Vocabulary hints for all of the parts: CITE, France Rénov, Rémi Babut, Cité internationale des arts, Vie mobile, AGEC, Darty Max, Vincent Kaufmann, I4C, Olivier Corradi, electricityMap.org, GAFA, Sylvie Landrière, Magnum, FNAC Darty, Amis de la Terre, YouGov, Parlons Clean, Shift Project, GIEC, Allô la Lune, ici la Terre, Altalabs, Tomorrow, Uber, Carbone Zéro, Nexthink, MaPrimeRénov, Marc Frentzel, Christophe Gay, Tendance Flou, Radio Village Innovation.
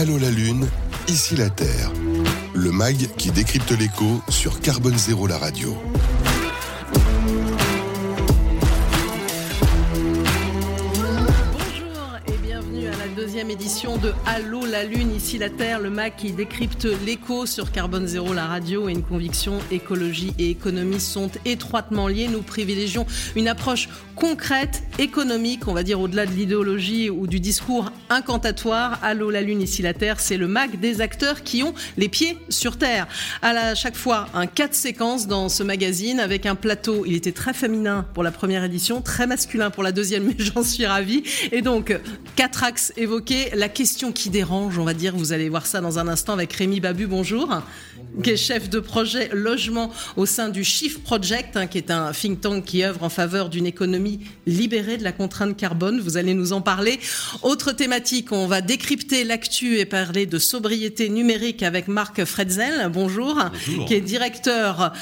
Allô la Lune, ici la Terre. Le mag qui décrypte l'écho sur Carbone Zéro la radio. Édition de Allô la Lune, ici la Terre, le mag qui décrypte l'écho sur Carbone Zéro, la radio, et une conviction: écologie et économie sont étroitement liées. Nous privilégions une approche concrète, économique, on va dire au-delà de l'idéologie ou du discours incantatoire. Allô la Lune, ici la Terre, c'est le mag des acteurs qui ont les pieds sur terre. À chaque fois, un 4 séquences dans ce magazine avec un plateau. Il était très féminin pour la première édition, très masculin pour la deuxième, mais j'en suis ravie. Et donc, 4 axes évoqués. La question qui dérange, on va dire, vous allez voir ça dans un instant avec Rémi Babut, bonjour. Qui est chef de projet logement au sein du Shift Project, qui est un think tank qui œuvre en faveur d'une économie libérée de la contrainte carbone. Vous allez nous en parler. Autre thématique, on va décrypter l'actu et parler de sobriété numérique avec Marc Frentzel, bonjour. Qui est directeur,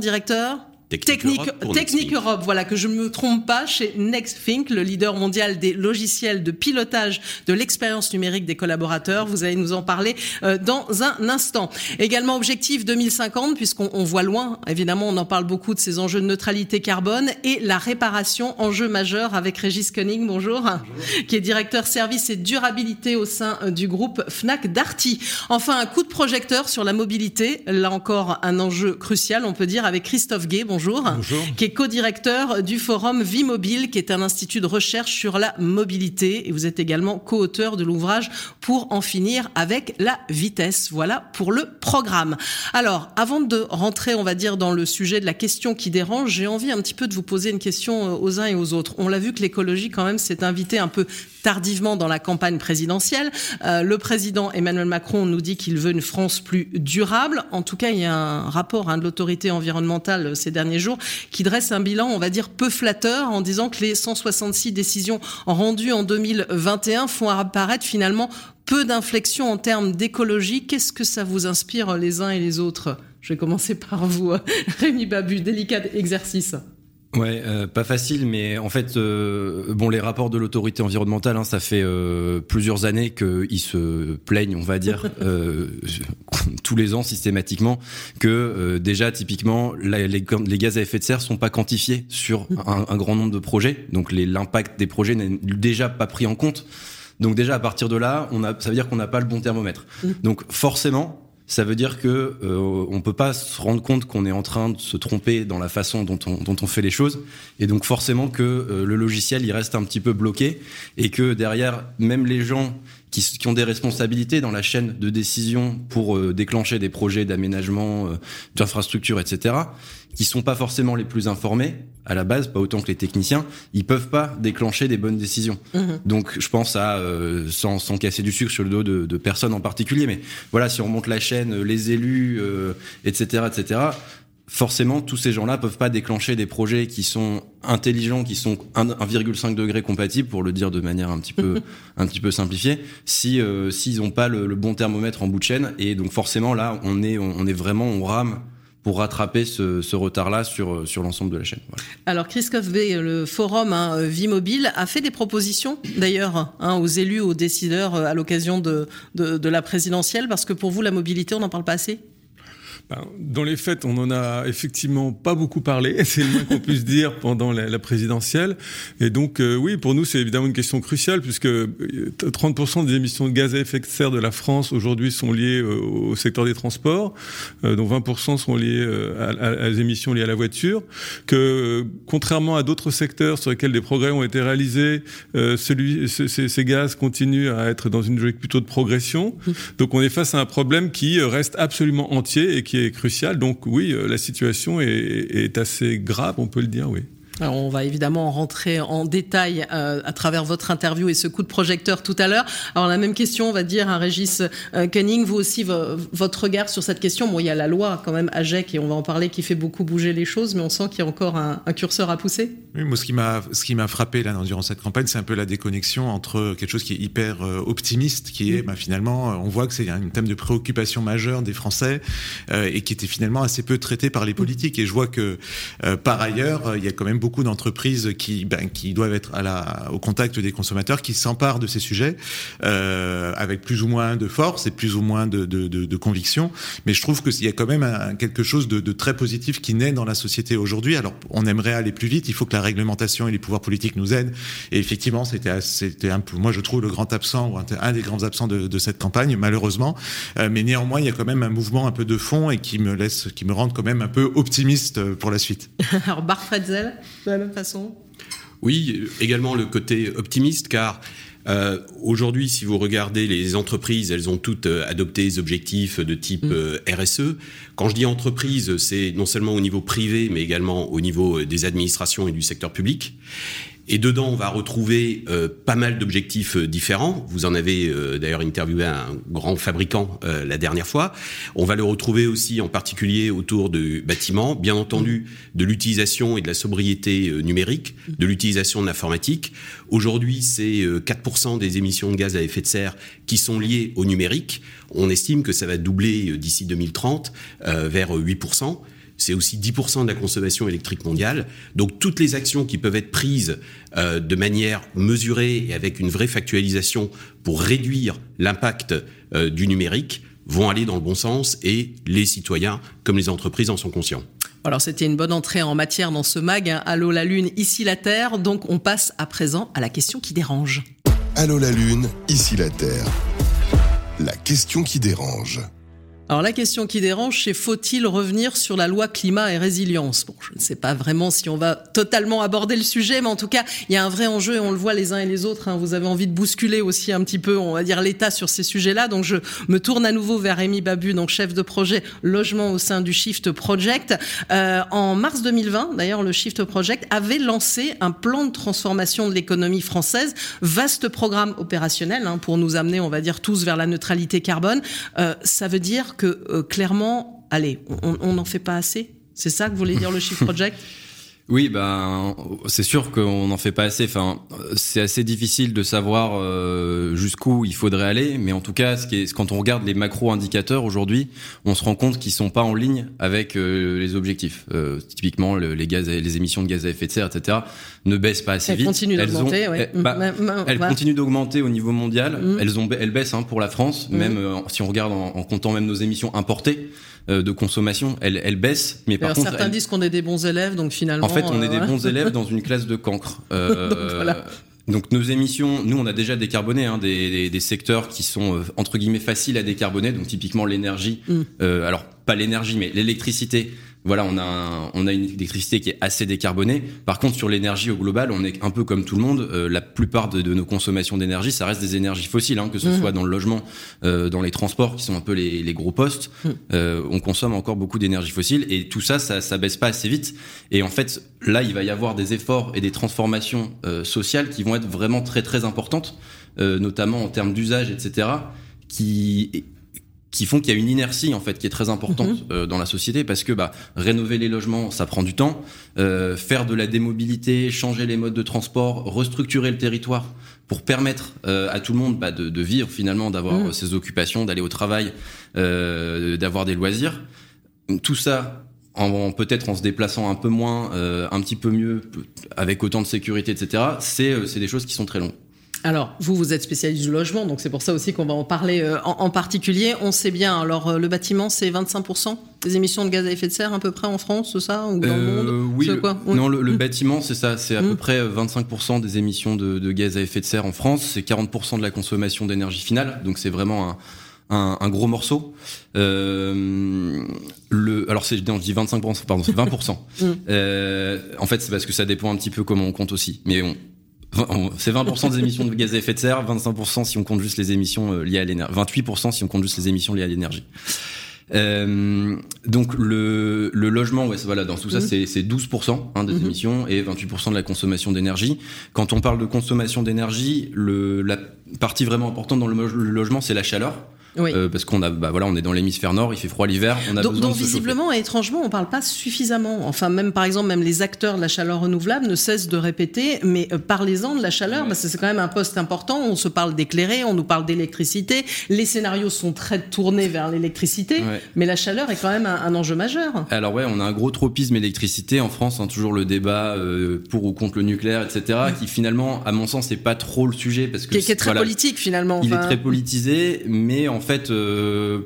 directeur Technique Europe, voilà, que je ne me trompe pas, chez Nexthink, le leader mondial des logiciels de pilotage de l'expérience numérique des collaborateurs. Vous allez nous en parler dans un instant. Également, objectif 2050, puisqu'on voit loin, évidemment, on en parle beaucoup de ces enjeux de neutralité carbone, et la réparation, enjeu majeur, avec Régis Koenig, bonjour. Qui est directeur service et durabilité au sein du groupe FNAC Darty. Enfin, un coup de projecteur sur la mobilité, là encore un enjeu crucial, on peut dire, avec Christophe Gay, bonjour, qui est co-directeur du forum Vie mobile, qui est un institut de recherche sur la mobilité. Et vous êtes également co-auteur de l'ouvrage Pour en finir avec la vitesse. Voilà pour le programme. Alors, avant de rentrer, on va dire, dans le sujet de la question qui dérange, j'ai envie un petit peu de vous poser une question aux uns et aux autres. On l'a vu que l'écologie, quand même, s'est invitée un peu tardivement dans la campagne présidentielle. Le président Emmanuel Macron nous dit qu'il veut une France plus durable. En tout cas, il y a un rapport de l'autorité environnementale ces derniers jours qui dresse un bilan, on va dire, peu flatteur, en disant que les 166 décisions rendues en 2021 font apparaître finalement peu d'inflexions en termes d'écologie. Qu'est-ce que ça vous inspire les uns et les autres ? Je vais commencer par vous, Rémi Babut, délicat exercice. Ouais, pas facile, mais en fait, les rapports de l'autorité environnementale, ça fait plusieurs années qu'ils se plaignent, on va dire, tous les ans systématiquement, que déjà typiquement les gaz à effet de serre sont pas quantifiés sur un grand nombre de projets, donc l'impact des projets n'est déjà pas pris en compte. Donc déjà à partir de là, ça veut dire qu'on n'a pas le bon thermomètre. Donc forcément. Ça veut dire que on peut pas se rendre compte qu'on est en train de se tromper dans la façon dont on fait les choses, et donc forcément que le logiciel il reste un petit peu bloqué, et que derrière même les gens qui ont des responsabilités dans la chaîne de décision pour déclencher des projets d'aménagement, d'infrastructures, etc., qui sont pas forcément les plus informés à la base, pas autant que les techniciens, ils peuvent pas déclencher des bonnes décisions. Donc je pense à sans casser du sucre sur le dos de personnes en particulier, mais voilà, si on remonte la chaîne, les élus, etc., forcément tous ces gens-là peuvent pas déclencher des projets qui sont intelligents, qui sont 1,5 degré compatibles, pour le dire de manière un petit peu simplifiée, s'ils ont pas le bon thermomètre en bout de chaîne. Et donc forcément là on est vraiment, on rame pour rattraper ce retard-là sur l'ensemble de la chaîne. Voilà. Alors, Christophe Gay, le forum Vie Mobile, a fait des propositions, d'ailleurs, aux élus, aux décideurs, à l'occasion de la présidentielle, parce que pour vous, la mobilité, on n'en parle pas assez ? Dans les faits, on en a effectivement pas beaucoup parlé, c'est le moins qu'on puisse dire pendant la présidentielle. Et donc, oui, pour nous, c'est évidemment une question cruciale, puisque 30% des émissions de gaz à effet de serre de la France aujourd'hui sont liées au secteur des transports, dont 20% sont liées à des émissions liées à la voiture, que contrairement à d'autres secteurs sur lesquels des progrès ont été réalisés, ces gaz continuent à être dans une logique plutôt de progression. Donc, on est face à un problème qui reste absolument entier et qui est crucial. Donc oui, la situation est assez grave, on peut le dire, oui. Alors on va évidemment rentrer en détail à travers votre interview et ce coup de projecteur tout à l'heure. Alors la même question, on va dire, à Régis Koenig, vous aussi, votre regard sur cette question. Bon, il y a la loi quand même, AGEC, et on va en parler, qui fait beaucoup bouger les choses, mais on sent qu'il y a encore un curseur à pousser. Oui, moi ce qui m'a frappé là durant cette campagne, c'est un peu la déconnexion entre quelque chose qui est hyper optimiste, qui est finalement, on voit que c'est un thème de préoccupation majeure des Français et qui était finalement assez peu traité par les politiques. Et je vois que par ailleurs, il y a quand même beaucoup beaucoup d'entreprises qui doivent être au contact des consommateurs, qui s'emparent de ces sujets avec plus ou moins de force et plus ou moins de conviction. Mais je trouve qu'il y a quand même quelque chose de très positif qui naît dans la société aujourd'hui. Alors, on aimerait aller plus vite. Il faut que la réglementation et les pouvoirs politiques nous aident. Et effectivement, c'était un peu, moi, je trouve le grand absent, ou un des grands absents de cette campagne, malheureusement. Mais néanmoins, il y a quand même un mouvement un peu de fond et qui me rend quand même un peu optimiste pour la suite. Alors, Marc Frentzel, de la même façon. Oui, également le côté optimiste, car aujourd'hui, si vous regardez les entreprises, elles ont toutes adopté des objectifs de type RSE. Quand je dis entreprise, c'est non seulement au niveau privé, mais également au niveau des administrations et du secteur public. Et dedans, on va retrouver pas mal d'objectifs différents. Vous en avez d'ailleurs interviewé un grand fabricant la dernière fois. On va le retrouver aussi en particulier autour du bâtiment, bien entendu, de l'utilisation et de la sobriété numérique, de l'utilisation de l'informatique. Aujourd'hui, c'est 4% des émissions de gaz à effet de serre qui sont liées au numérique. On estime que ça va doubler d'ici 2030 vers 8%. C'est aussi 10% de la consommation électrique mondiale. Donc, toutes les actions qui peuvent être prises de manière mesurée et avec une vraie factualisation pour réduire l'impact du numérique vont aller dans le bon sens, et les citoyens comme les entreprises en sont conscients. Alors, c'était une bonne entrée en matière dans ce mag. Hein. Allô la Lune, ici la Terre. Donc, on passe à présent à la question qui dérange. Allô la Lune, ici la Terre. La question qui dérange. Alors la question qui dérange, c'est: faut-il revenir sur la loi climat et résilience ? Bon, je ne sais pas vraiment si on va totalement aborder le sujet, mais en tout cas, il y a un vrai enjeu et on le voit les uns et les autres. Hein. Vous avez envie de bousculer aussi un petit peu, on va dire, l'État sur ces sujets-là. Donc je me tourne à nouveau vers Rémi Babut, donc chef de projet logement au sein du Shift Project. En mars 2020, d'ailleurs, le Shift Project avait lancé un plan de transformation de l'économie française, vaste programme opérationnel hein, pour nous amener, on va dire, tous vers la neutralité carbone. Ça veut dire que clairement, allez, on n'en fait pas assez. C'est ça que voulait dire le Shift Project ? Oui, ben c'est sûr qu'on n'en fait pas assez. Enfin, c'est assez difficile de savoir jusqu'où il faudrait aller, mais en tout cas, quand on regarde les macro-indicateurs aujourd'hui, on se rend compte qu'ils sont pas en ligne avec les objectifs. Typiquement, les émissions de gaz à effet de serre, etc., ne baissent pas assez vite. Elles continuent d'augmenter au niveau mondial. Elles baissent hein, pour la France, même si on regarde en comptant même nos émissions importées de consommation, elles baissent. Mais par contre, certains disent qu'on est des bons élèves, donc finalement. En fait, on est des bons élèves dans une classe de cancres. Donc, voilà. Donc nos émissions, nous on a déjà décarboné hein, des secteurs qui sont entre guillemets faciles à décarboner, donc typiquement l'énergie, alors pas l'énergie mais l'électricité. Voilà, on a une électricité qui est assez décarbonée. Par contre, sur l'énergie au global, on est un peu comme tout le monde. La plupart de nos consommations d'énergie, ça reste des énergies fossiles, hein, que ce soit dans le logement, dans les transports, qui sont un peu les gros postes. On consomme encore beaucoup d'énergie fossile et tout ça, ça baisse pas assez vite. Et en fait, là, il va y avoir des efforts et des transformations sociales qui vont être vraiment très très importantes, notamment en termes d'usage, etc., qui font qu'il y a une inertie en fait qui est très importante dans la société, parce que rénover les logements, ça prend du temps, faire de la démobilité, changer les modes de transport, restructurer le territoire pour permettre à tout le monde de vivre finalement, d'avoir ses occupations, d'aller au travail, d'avoir des loisirs, tout ça peut-être en se déplaçant un peu moins, un petit peu mieux, avec autant de sécurité, etc. C'est des choses qui sont très longues. Alors, vous êtes spécialiste du logement, donc c'est pour ça aussi qu'on va en parler en particulier. On sait bien, alors le bâtiment, c'est 25% des émissions de gaz à effet de serre à peu près en France, c'est ça ? Ou dans le monde ? Oui, le bâtiment, c'est ça, c'est à peu près 25% des émissions de gaz à effet de serre en France, c'est 40% de la consommation d'énergie finale, donc c'est vraiment un gros morceau. Je dis 25%, pardon, c'est 20%. En fait, c'est parce que ça dépend un petit peu comment on compte aussi, mais c'est 20% des émissions de gaz à effet de serre, 25% si on compte juste les émissions liées à l'énergie, 28% si on compte juste les émissions liées à l'énergie. Donc le logement, ouais, voilà, dans tout ça, c'est 12% hein, des émissions et 28% de la consommation d'énergie. Quand on parle de consommation d'énergie, la partie vraiment importante dans le logement, c'est la chaleur. oui. Parce qu'on a, bah, voilà, on est dans l'hémisphère nord, il fait froid l'hiver, on a besoin de se visiblement chauffer. Et étrangement, on ne parle pas suffisamment. Enfin, même par exemple, même les acteurs de la chaleur renouvelable ne cessent de répéter, mais parlez-en de la chaleur, ouais. Parce que c'est quand même un poste important. On se parle d'éclairer, on nous parle d'électricité. Les scénarios sont très tournés vers l'électricité, ouais. Mais la chaleur est quand même un enjeu majeur. Alors ouais, on a un gros tropisme électricité en France, hein, toujours le débat pour ou contre le nucléaire, etc., qui finalement, à mon sens, n'est pas trop le sujet parce que qui est très politique finalement. Il est très politisé, mais en fait,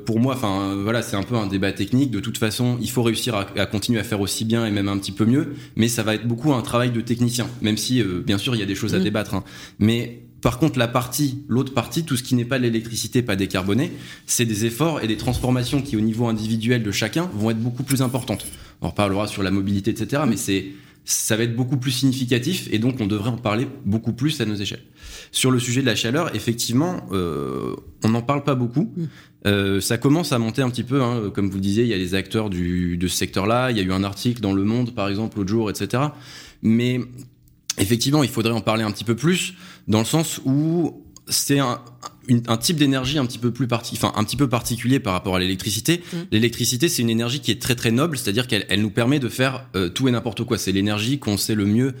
pour moi, enfin voilà, c'est un peu un débat technique. De toute façon, il faut réussir à continuer à faire aussi bien et même un petit peu mieux, mais ça va être beaucoup un travail de technicien, même si bien sûr il y a des choses à débattre, hein. Mais par contre, l'autre partie, tout ce qui n'est pas de l'électricité, pas décarboné, c'est des efforts et des transformations qui, au niveau individuel de chacun, vont être beaucoup plus importantes. On reparlera sur la mobilité, etc., mais ça va être beaucoup plus significatif et donc on devrait en parler beaucoup plus à nos échelles. Sur le sujet de la chaleur, effectivement, on n'en parle pas beaucoup. Ça commence à monter un petit peu, hein. Comme vous le disiez, il y a les acteurs de ce secteur-là. Il y a eu un article dans Le Monde, par exemple, l'autre jour, etc. Mais effectivement, il faudrait en parler un petit peu plus, dans le sens où c'est un type d'énergie un petit peu plus particulier par rapport à l'électricité. L'électricité, c'est une énergie qui est très très noble, c'est-à-dire qu'elle nous permet de faire tout et n'importe quoi. C'est l'énergie qu'on sait le mieux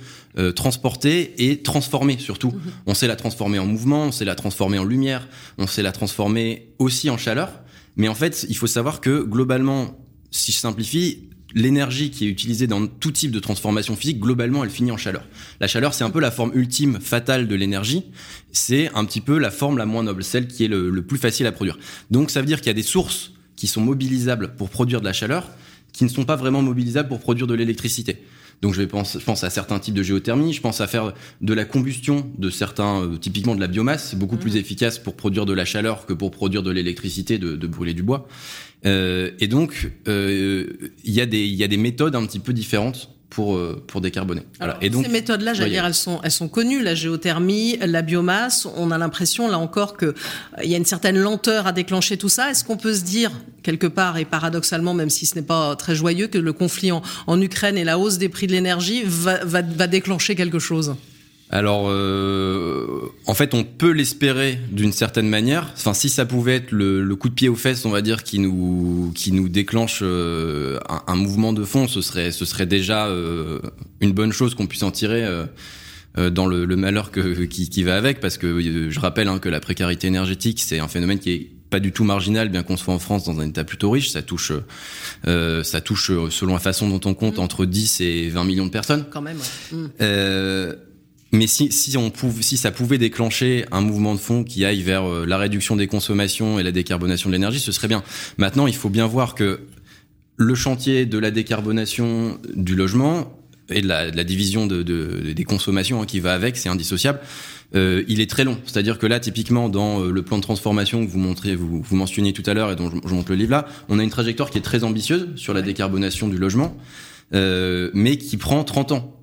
transporter et transformer surtout. On sait la transformer en mouvement, on sait la transformer en lumière, on sait la transformer aussi en chaleur. Mais en fait, il faut savoir que globalement, si je simplifie, l'énergie qui est utilisée dans tout type de transformation physique, globalement, elle finit en chaleur. La chaleur, c'est un peu la forme ultime fatale de l'énergie. C'est un petit peu la forme la moins noble, celle qui est le plus facile à produire. Donc, ça veut dire qu'il y a des sources qui sont mobilisables pour produire de la chaleur, qui ne sont pas vraiment mobilisables pour produire de l'électricité. Donc, je pense à certains types de géothermie, je pense à faire de la combustion de certains, typiquement de la biomasse. C'est beaucoup plus efficace pour produire de la chaleur que pour produire de l'électricité, de brûler du bois. Et donc, il y a des méthodes un petit peu différentes pour décarboner. Alors, voilà. Et donc, ces méthodes-là, j'allais dire, elles sont connues, la géothermie, la biomasse. On a l'impression, là encore, que il y a une certaine lenteur à déclencher tout ça. Est-ce qu'on peut se dire, quelque part, et paradoxalement, même si ce n'est pas très joyeux, que le conflit en Ukraine et la hausse des prix de l'énergie va déclencher quelque chose ? Alors, en fait, on peut l'espérer d'une certaine manière. Enfin, si ça pouvait être le coup de pied aux fesses, on va dire, qui nous déclenche un mouvement de fond, ce serait déjà une bonne chose qu'on puisse en tirer dans le malheur qui va avec, parce que je rappelle, hein, que la précarité énergétique, c'est un phénomène qui est pas du tout marginal, bien qu'on soit en France dans un état plutôt riche. Ça touche selon la façon dont on compte, entre 10 et 20 millions de personnes. Quand même, ouais. Mais si ça pouvait déclencher un mouvement de fond qui aille vers la réduction des consommations et la décarbonation de l'énergie, ce serait bien. Maintenant, il faut bien voir que le chantier de la décarbonation du logement et de la division des consommations, hein, qui va avec, c'est indissociable, il est très long. C'est-à-dire que là, typiquement, dans le plan de transformation que vous mentionniez tout à l'heure et dont je montre le livre là, on a une trajectoire qui est très ambitieuse sur la décarbonation du logement, mais qui prend 30 ans.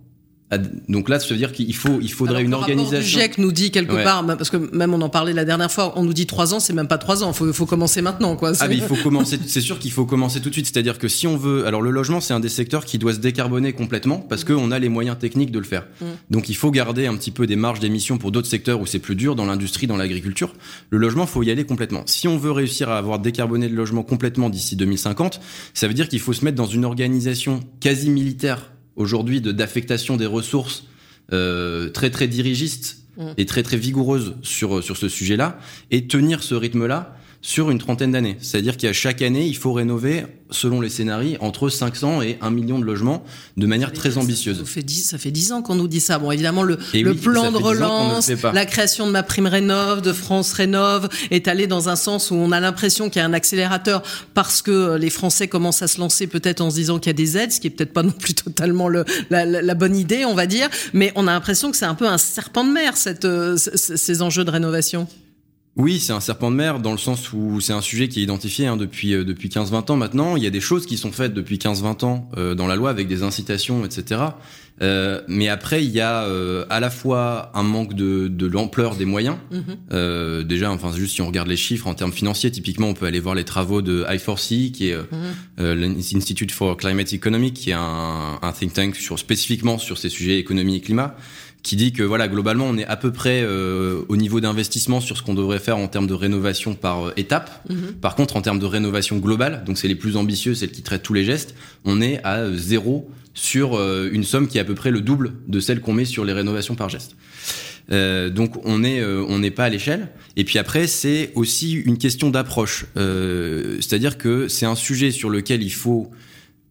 Donc là, ça veut dire qu'il faudrait alors, une organisation. Le GIEC nous dit quelque part, parce que même on en parlait la dernière fois, on nous dit 3 ans, c'est même pas 3 ans, faut commencer maintenant, quoi. Ah mais il faut commencer, c'est sûr qu'il faut commencer tout de suite, c'est-à-dire que si on veut, alors le logement, c'est un des secteurs qui doit se décarboner complètement parce qu'on a les moyens techniques de le faire. Donc il faut garder un petit peu des marges d'émission pour d'autres secteurs où c'est plus dur, dans l'industrie, dans l'agriculture. Le logement, faut y aller complètement. Si on veut réussir à avoir décarboné le logement complètement d'ici 2050, ça veut dire qu'il faut se mettre dans une organisation quasi militaire aujourd'hui d'affectation des ressources très très dirigiste et très très vigoureuse sur ce sujet-là, et tenir ce rythme-là sur une trentaine d'années. C'est-à-dire qu'à chaque année, il faut rénover, selon les scénarios, entre 500 et 1 million de logements de manière très ambitieuse. Ça fait 10 ans qu'on nous dit ça. Bon, évidemment, le plan de relance, la création de MaPrimeRénov, de France Rénov, est allée dans un sens où on a l'impression qu'il y a un accélérateur parce que les Français commencent à se lancer peut-être en se disant qu'il y a des aides, ce qui est peut-être pas non plus totalement la bonne idée, on va dire. Mais on a l'impression que c'est un peu un serpent de mer, ces enjeux de rénovation. Oui, c'est un serpent de mer, dans le sens où c'est un sujet qui est identifié, hein, depuis 15-20 ans maintenant. Il y a des choses qui sont faites depuis 15-20 ans dans la loi, avec des incitations, etc. Mais après, il y a à la fois un manque de l'ampleur des moyens. Déjà, enfin, juste si on regarde les chiffres en termes financiers, typiquement, on peut aller voir les travaux de I4C, qui est l'Institute for Climate Economics, qui est un think tank spécifiquement sur ces sujets économie et climat, qui dit que voilà, globalement, on est à peu près au niveau d'investissement sur ce qu'on devrait faire en termes de rénovation par étape. Mm-hmm. Par contre, en termes de rénovation globale, donc c'est les plus ambitieux, celles qui traitent tous les gestes, on est à zéro sur une somme qui est à peu près le double de celle qu'on met sur les rénovations par geste. Donc on n'est pas à l'échelle. Et puis après, c'est aussi une question d'approche. C'est-à-dire que c'est un sujet sur lequel il faut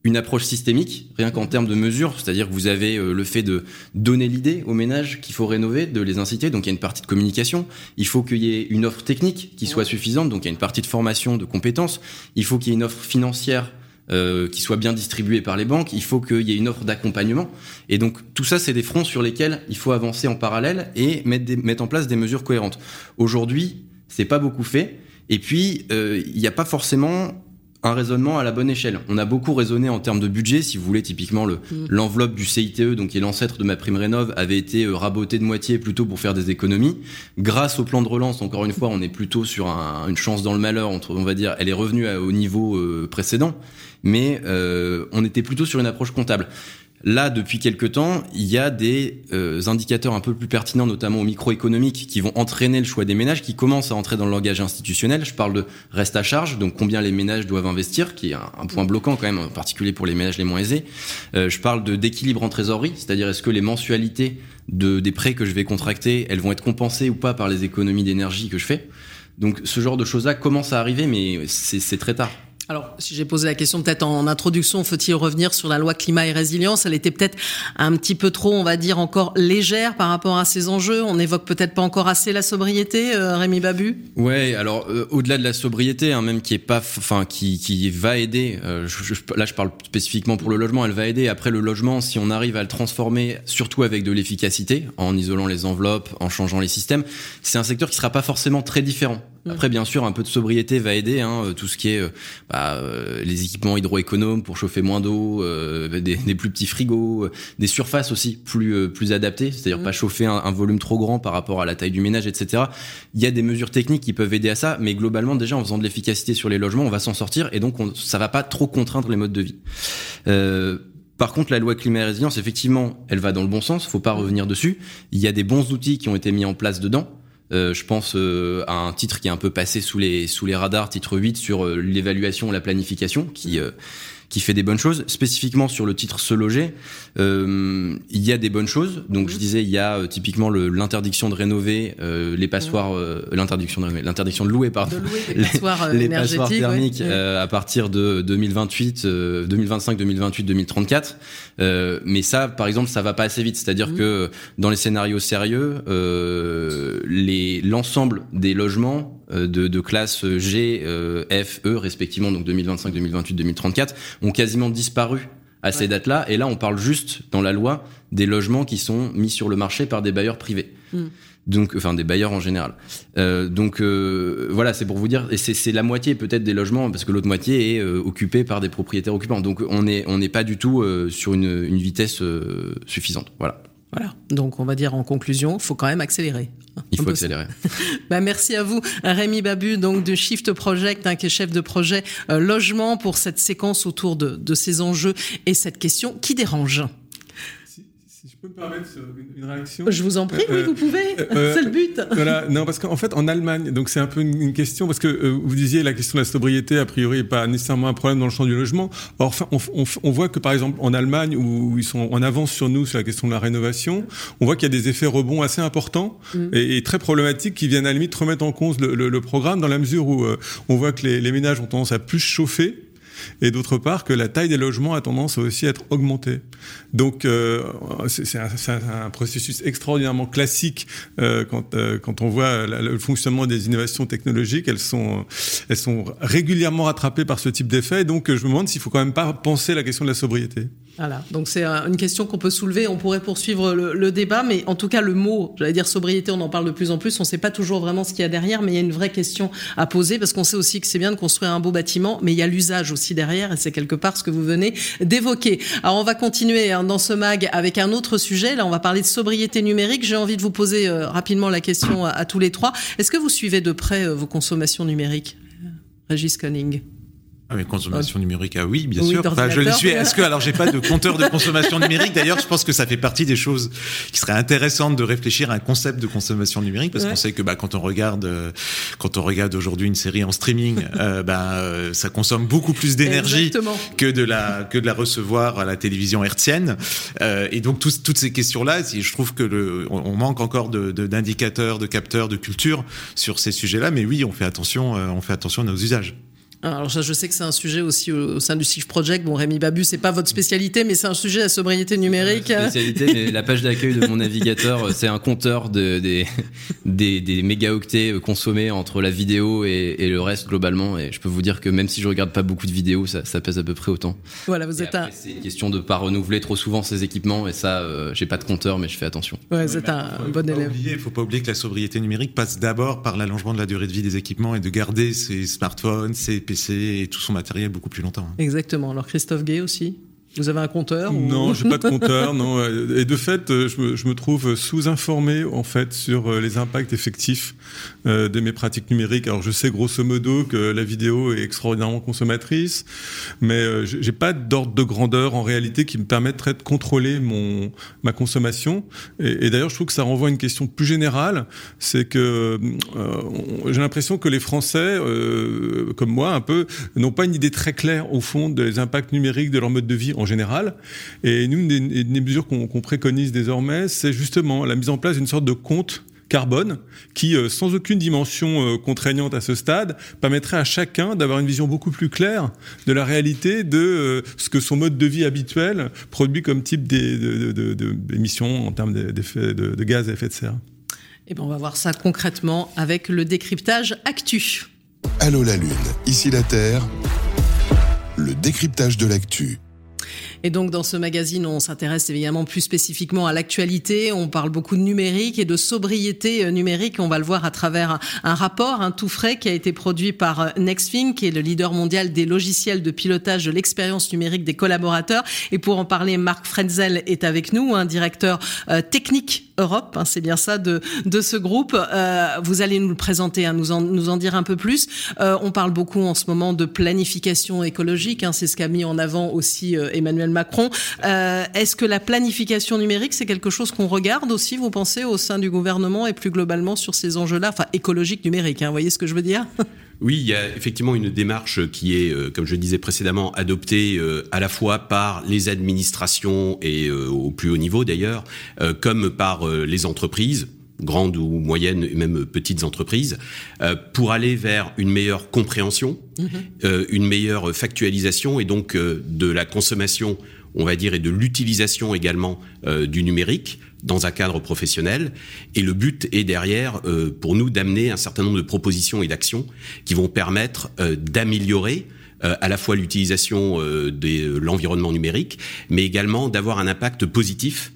une approche systémique, rien qu'en termes de mesures, c'est-à-dire que vous avez le fait de donner l'idée aux ménages qu'il faut rénover, de les inciter, donc il y a une partie de communication, il faut qu'il y ait une offre technique qui soit suffisante, donc il y a une partie de formation, de compétences, il faut qu'il y ait une offre financière qui soit bien distribuée par les banques, il faut qu'il y ait une offre d'accompagnement, et donc tout ça c'est des fronts sur lesquels il faut avancer en parallèle et mettre en place des mesures cohérentes. Aujourd'hui, c'est pas beaucoup fait, et puis il n'y a pas forcément un raisonnement à la bonne échelle. On a beaucoup raisonné en termes de budget, si vous voulez, typiquement l'enveloppe du CITE, donc qui est l'ancêtre de MaPrimeRénov, avait été rabotée de moitié plutôt pour faire des économies. Grâce au plan de relance, encore une fois, on est plutôt sur une chance dans le malheur, on va dire, elle est revenue au niveau précédent, mais on était plutôt sur une approche comptable. Là, depuis quelques temps, il y a des indicateurs un peu plus pertinents, notamment au microéconomique, qui vont entraîner le choix des ménages, qui commencent à entrer dans le langage institutionnel. Je parle de reste à charge, donc combien les ménages doivent investir, qui est un point bloquant quand même, en particulier pour les ménages les moins aisés. Je parle d'équilibre en trésorerie, c'est-à-dire est-ce que les mensualités des prêts que je vais contracter, elles vont être compensées ou pas par les économies d'énergie que je fais. Donc ce genre de choses-là commence à arriver, mais c'est très tard. Alors, si j'ai posé la question peut-être en introduction, faut-il revenir sur la loi climat et résilience ? Elle était peut-être un petit peu trop, on va dire, encore légère par rapport à ces enjeux. On n'évoque peut-être pas encore assez la sobriété, Rémi Babut ? Ouais, alors au-delà de la sobriété, hein, même qui est pas, qui va aider. Là, je parle spécifiquement pour le logement. Elle va aider. Après, le logement, si on arrive à le transformer, surtout avec de l'efficacité, en isolant les enveloppes, en changeant les systèmes, c'est un secteur qui sera pas forcément très différent. Après, bien sûr, un peu de sobriété va aider, hein, tout ce qui est les équipements hydroéconomes pour chauffer moins d'eau, des plus petits frigos, des surfaces aussi plus adaptées, c'est-à-dire pas chauffer un volume trop grand par rapport à la taille du ménage, etc. Il y a des mesures techniques qui peuvent aider à ça, mais globalement, déjà, en faisant de l'efficacité sur les logements, on va s'en sortir et donc ça va pas trop contraindre les modes de vie. Par contre, la loi climat et résilience, effectivement, elle va dans le bon sens, faut pas revenir dessus. Il y a des bons outils qui ont été mis en place dedans. Je pense à un titre qui est un peu passé sous les radars, titre 8 sur l'évaluation, la planification, qui fait des bonnes choses. Spécifiquement sur le titre se loger, il y a des bonnes choses. Donc je disais, il y a typiquement l'interdiction de rénover les passoires, l'interdiction de louer, pardon, les passoires thermiques à partir de 2028, 2025, 2028, 2034. Mais ça, par exemple, ça va pas assez vite. C'est-à-dire que dans les scénarios sérieux, l'ensemble des logements de classe G, F, E respectivement, donc 2025, 2028, 2034 ont quasiment disparu à ces dates-là, et là on parle juste dans la loi des logements qui sont mis sur le marché par des bailleurs privés, donc enfin des bailleurs en général, voilà, c'est pour vous dire, et c'est la moitié peut-être des logements, parce que l'autre moitié est occupée par des propriétaires occupants, donc on n'est pas du tout sur une vitesse suffisante, voilà. Donc on va dire en conclusion, faut quand même accélérer. Il faut accélérer. Merci à vous, Rémi Babut, donc de Shift Project, qui est chef de projet logement, pour cette séquence autour de ces enjeux et cette question qui dérange. Si je peux me permettre une réaction. Je vous en prie, oui, vous pouvez. C'est le but. Voilà, non, parce qu'en fait, en Allemagne, donc c'est un peu une question, parce que vous disiez la question de la sobriété, a priori, n'est pas nécessairement un problème dans le champ du logement. Or, enfin, on voit que, par exemple, en Allemagne, où ils sont en avance sur nous sur la question de la rénovation, on voit qu'il y a des effets rebonds assez importants et très problématiques qui viennent à la limite remettre en cause le programme, dans la mesure où on voit que les ménages ont tendance à plus chauffer. Et d'autre part, que la taille des logements a tendance à aussi être augmentée. Donc, c'est un processus extraordinairement classique quand on voit le fonctionnement des innovations technologiques. Elles sont régulièrement rattrapées par ce type d'effet. Donc, je me demande s'il ne faut quand même pas penser la question de la sobriété. Voilà, donc c'est une question qu'on peut soulever. On pourrait poursuivre le débat, mais en tout cas, le mot, j'allais dire sobriété, on en parle de plus en plus. On ne sait pas toujours vraiment ce qu'il y a derrière, mais il y a une vraie question à poser, parce qu'on sait aussi que c'est bien de construire un beau bâtiment, mais il y a l'usage aussi derrière, et c'est quelque part ce que vous venez d'évoquer. Alors, on va continuer dans ce mag avec un autre sujet. Là, on va parler de sobriété numérique. J'ai envie de vous poser rapidement la question à tous les trois. Est-ce que vous suivez de près vos consommations numériques, Régis Koenig ? Ah, mais consommation numérique, ah oui, bien sûr. Enfin, je le suis. Est-ce que, alors, j'ai pas de compteur de consommation numérique. D'ailleurs, je pense que ça fait partie des choses qui seraient intéressantes de réfléchir à un concept de consommation numérique, parce qu'on sait que, bah, quand on regarde aujourd'hui une série en streaming, ça consomme beaucoup plus d'énergie que de la recevoir à la télévision hertzienne. Et donc, toutes ces questions-là, je trouve que on manque encore d'indicateurs, de capteurs, de culture sur ces sujets-là. Mais oui, on fait attention à nos usages. Alors ça, je sais que c'est un sujet aussi au sein du Shift Project. Bon, Rémi Babut, c'est pas votre spécialité, mais c'est un sujet, la sobriété numérique. C'est pas ma spécialité, mais la page d'accueil de mon navigateur, c'est un compteur des mégaoctets consommés entre la vidéo et le reste globalement. Et je peux vous dire que même si je regarde pas beaucoup de vidéos, ça pèse à peu près autant. Voilà, vous êtes après, c'est une question de pas renouveler trop souvent ces équipements. Et ça, j'ai pas de compteur, mais je fais attention. Ouais, vous êtes bon élève. Il faut pas oublier que la sobriété numérique passe d'abord par l'allongement de la durée de vie des équipements et de garder ses smartphones, ses PC et tout son matériel beaucoup plus longtemps. Exactement. Alors Christophe Gay aussi, vous avez un compteur ou... Non, j'ai pas de compteur. Non. Et de fait, je me trouve sous-informé en fait sur les impacts effectifs de mes pratiques numériques. Alors je sais grosso modo que la vidéo est extraordinairement consommatrice, mais j'ai pas d'ordre de grandeur en réalité qui me permettrait de contrôler ma consommation. Et d'ailleurs, je trouve que ça renvoie à une question plus générale, c'est que j'ai l'impression que les Français, comme moi un peu, n'ont pas une idée très claire au fond des impacts numériques de leur mode de vie en général. Et nous, une des mesures qu'on préconise désormais, c'est justement la mise en place d'une sorte de compte carbone qui, sans aucune dimension contraignante à ce stade, permettrait à chacun d'avoir une vision beaucoup plus claire de la réalité de ce que son mode de vie habituel produit comme type d'émissions en termes d'effets de gaz à effet de serre. Et ben on va voir ça concrètement avec le décryptage actu. Allô la Lune, ici la Terre, le décryptage de l'actu. Et donc dans ce magazine, on s'intéresse évidemment plus spécifiquement à l'actualité, on parle beaucoup de numérique et de sobriété numérique, on va le voir à travers un rapport tout frais qui a été produit par Nexthink, qui est le leader mondial des logiciels de pilotage de l'expérience numérique des collaborateurs. Et pour en parler, Marc Frentzel est avec nous, directeur technique Europe, c'est bien ça, de ce groupe. Vous allez nous le présenter, nous en dire un peu plus. On parle beaucoup en ce moment de planification écologique, c'est ce qu'a mis en avant aussi Emmanuel Macron. Est-ce que la planification numérique, c'est quelque chose qu'on regarde aussi, vous pensez, au sein du gouvernement et plus globalement sur ces enjeux-là, écologiques, numériques, vous voyez ce que je veux dire ? Oui, il y a effectivement une démarche qui est, comme je le disais précédemment, adoptée à la fois par les administrations et au plus haut niveau d'ailleurs, comme par les entreprises, grandes ou moyennes et même petites entreprises, pour aller vers une meilleure compréhension, une meilleure factualisation et donc de la consommation, on va dire, et de l'utilisation également du numérique dans un cadre professionnel. Et le but est derrière, pour nous, d'amener un certain nombre de propositions et d'actions qui vont permettre d'améliorer à la fois l'utilisation de l'environnement numérique, mais également d'avoir un impact positif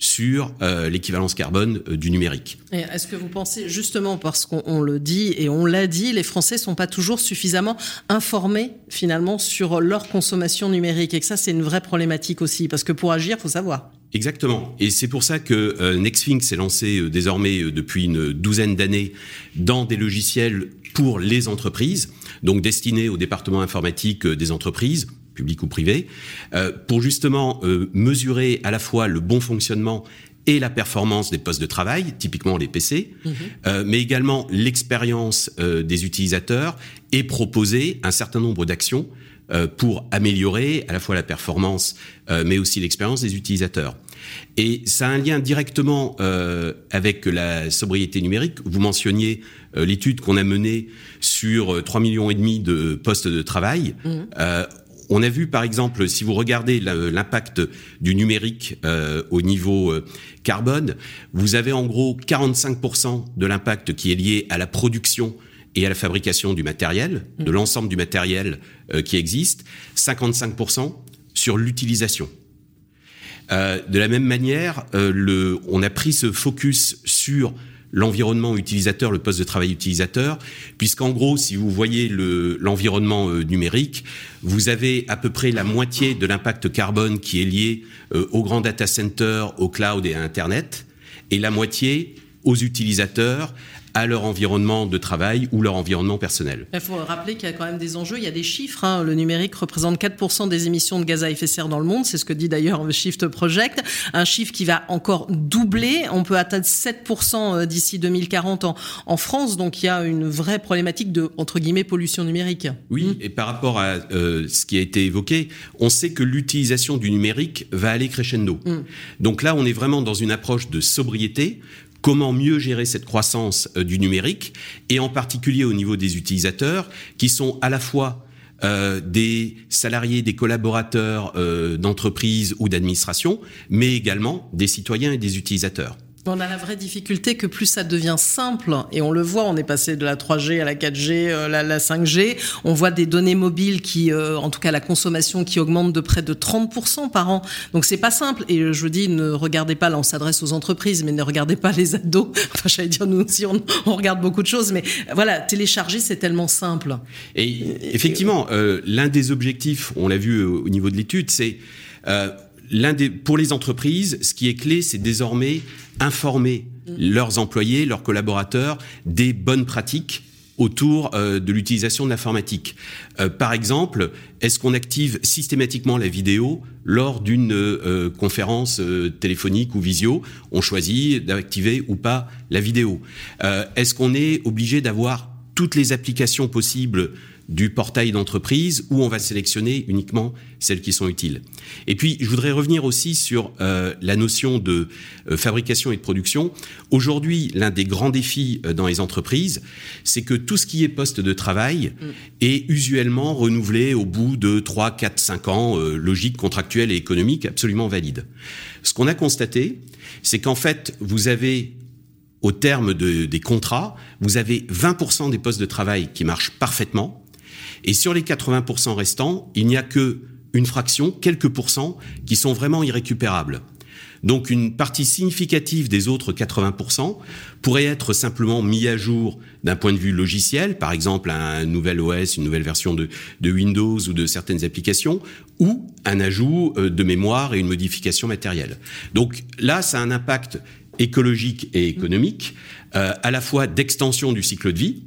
sur l'équivalence carbone du numérique. Et est-ce que vous pensez, justement, parce qu'on le dit et on l'a dit, les Français ne sont pas toujours suffisamment informés, finalement, sur leur consommation numérique, et que ça, c'est une vraie problématique aussi, parce que pour agir, il faut savoir. Exactement. Et c'est pour ça que Nexthink s'est lancé désormais depuis une douzaine d'années dans des logiciels pour les entreprises, donc destinés au département informatique des entreprises, public ou privé, pour justement mesurer à la fois le bon fonctionnement et la performance des postes de travail, typiquement les PC, mais également l'expérience des utilisateurs et proposer un certain nombre d'actions pour améliorer à la fois la performance, mais aussi l'expérience des utilisateurs. Et ça a un lien directement avec la sobriété numérique. Vous mentionniez l'étude qu'on a menée sur 3,5 millions de postes de travail. On a vu, par exemple, si vous regardez l'impact du numérique au niveau carbone, vous avez en gros 45% de l'impact qui est lié à la production et à la fabrication du matériel, de l'ensemble du matériel qui existe, 55% sur l'utilisation. De la même manière, on a pris ce focus sur l'environnement utilisateur, le poste de travail utilisateur, puisqu'en gros, si vous voyez l'environnement numérique, vous avez à peu près la moitié de l'impact carbone qui est lié aux grands data centers, au cloud et à Internet, et la moitié aux utilisateurs, à leur environnement de travail ou leur environnement personnel. Il faut rappeler qu'il y a quand même des enjeux, il y a des chiffres. Hein. Le numérique représente 4% des émissions de gaz à effet de serre dans le monde, c'est ce que dit d'ailleurs Shift Project, un chiffre qui va encore doubler. On peut atteindre 7% d'ici 2040 en France, donc il y a une vraie problématique de, entre guillemets, pollution numérique. Oui, et par rapport à ce qui a été évoqué, on sait que l'utilisation du numérique va aller crescendo. Donc là, on est vraiment dans une approche de sobriété. Comment mieux gérer cette croissance du numérique, et en particulier au niveau des utilisateurs, qui sont à la fois des salariés, des collaborateurs d'entreprises ou d'administration, mais également des citoyens et des utilisateurs. On a la vraie difficulté que plus ça devient simple, et on le voit, on est passé de la 3G à la 4G, la 5G, on voit des données mobiles qui, en tout cas la consommation qui augmente de près de 30% par an, donc c'est pas simple, et je dis, ne regardez pas, là on s'adresse aux entreprises, mais ne regardez pas les ados, enfin j'allais dire nous aussi on regarde beaucoup de choses, mais voilà, télécharger c'est tellement simple. Et effectivement, l'un des objectifs, on l'a vu au niveau de l'étude, c'est... pour les entreprises, ce qui est clé, c'est désormais informer leurs employés, leurs collaborateurs des bonnes pratiques autour de l'utilisation de l'informatique. Par exemple, est-ce qu'on active systématiquement la vidéo lors d'une conférence téléphonique ou visio ? On choisit d'activer ou pas la vidéo. Est-ce qu'on est obligé d'avoir toutes les applications possibles du portail d'entreprise, où on va sélectionner uniquement celles qui sont utiles. Et puis, je voudrais revenir aussi sur la notion de fabrication et de production. Aujourd'hui, l'un des grands défis dans les entreprises, c'est que tout ce qui est poste de travail est usuellement renouvelé au bout de 3, 4, 5 ans, logique contractuelle et économique absolument valide. Ce qu'on a constaté, c'est qu'en fait, vous avez... Au terme des contrats, vous avez 20% des postes de travail qui marchent parfaitement. Et sur les 80% restants, il n'y a qu'une fraction, quelques pourcents, qui sont vraiment irrécupérables. Donc une partie significative des autres 80% pourrait être simplement mis à jour d'un point de vue logiciel, par exemple un nouvel OS, une nouvelle version de Windows ou de certaines applications, ou un ajout de mémoire et une modification matérielle. Donc là, ça a un impact écologique et économique, à la fois d'extension du cycle de vie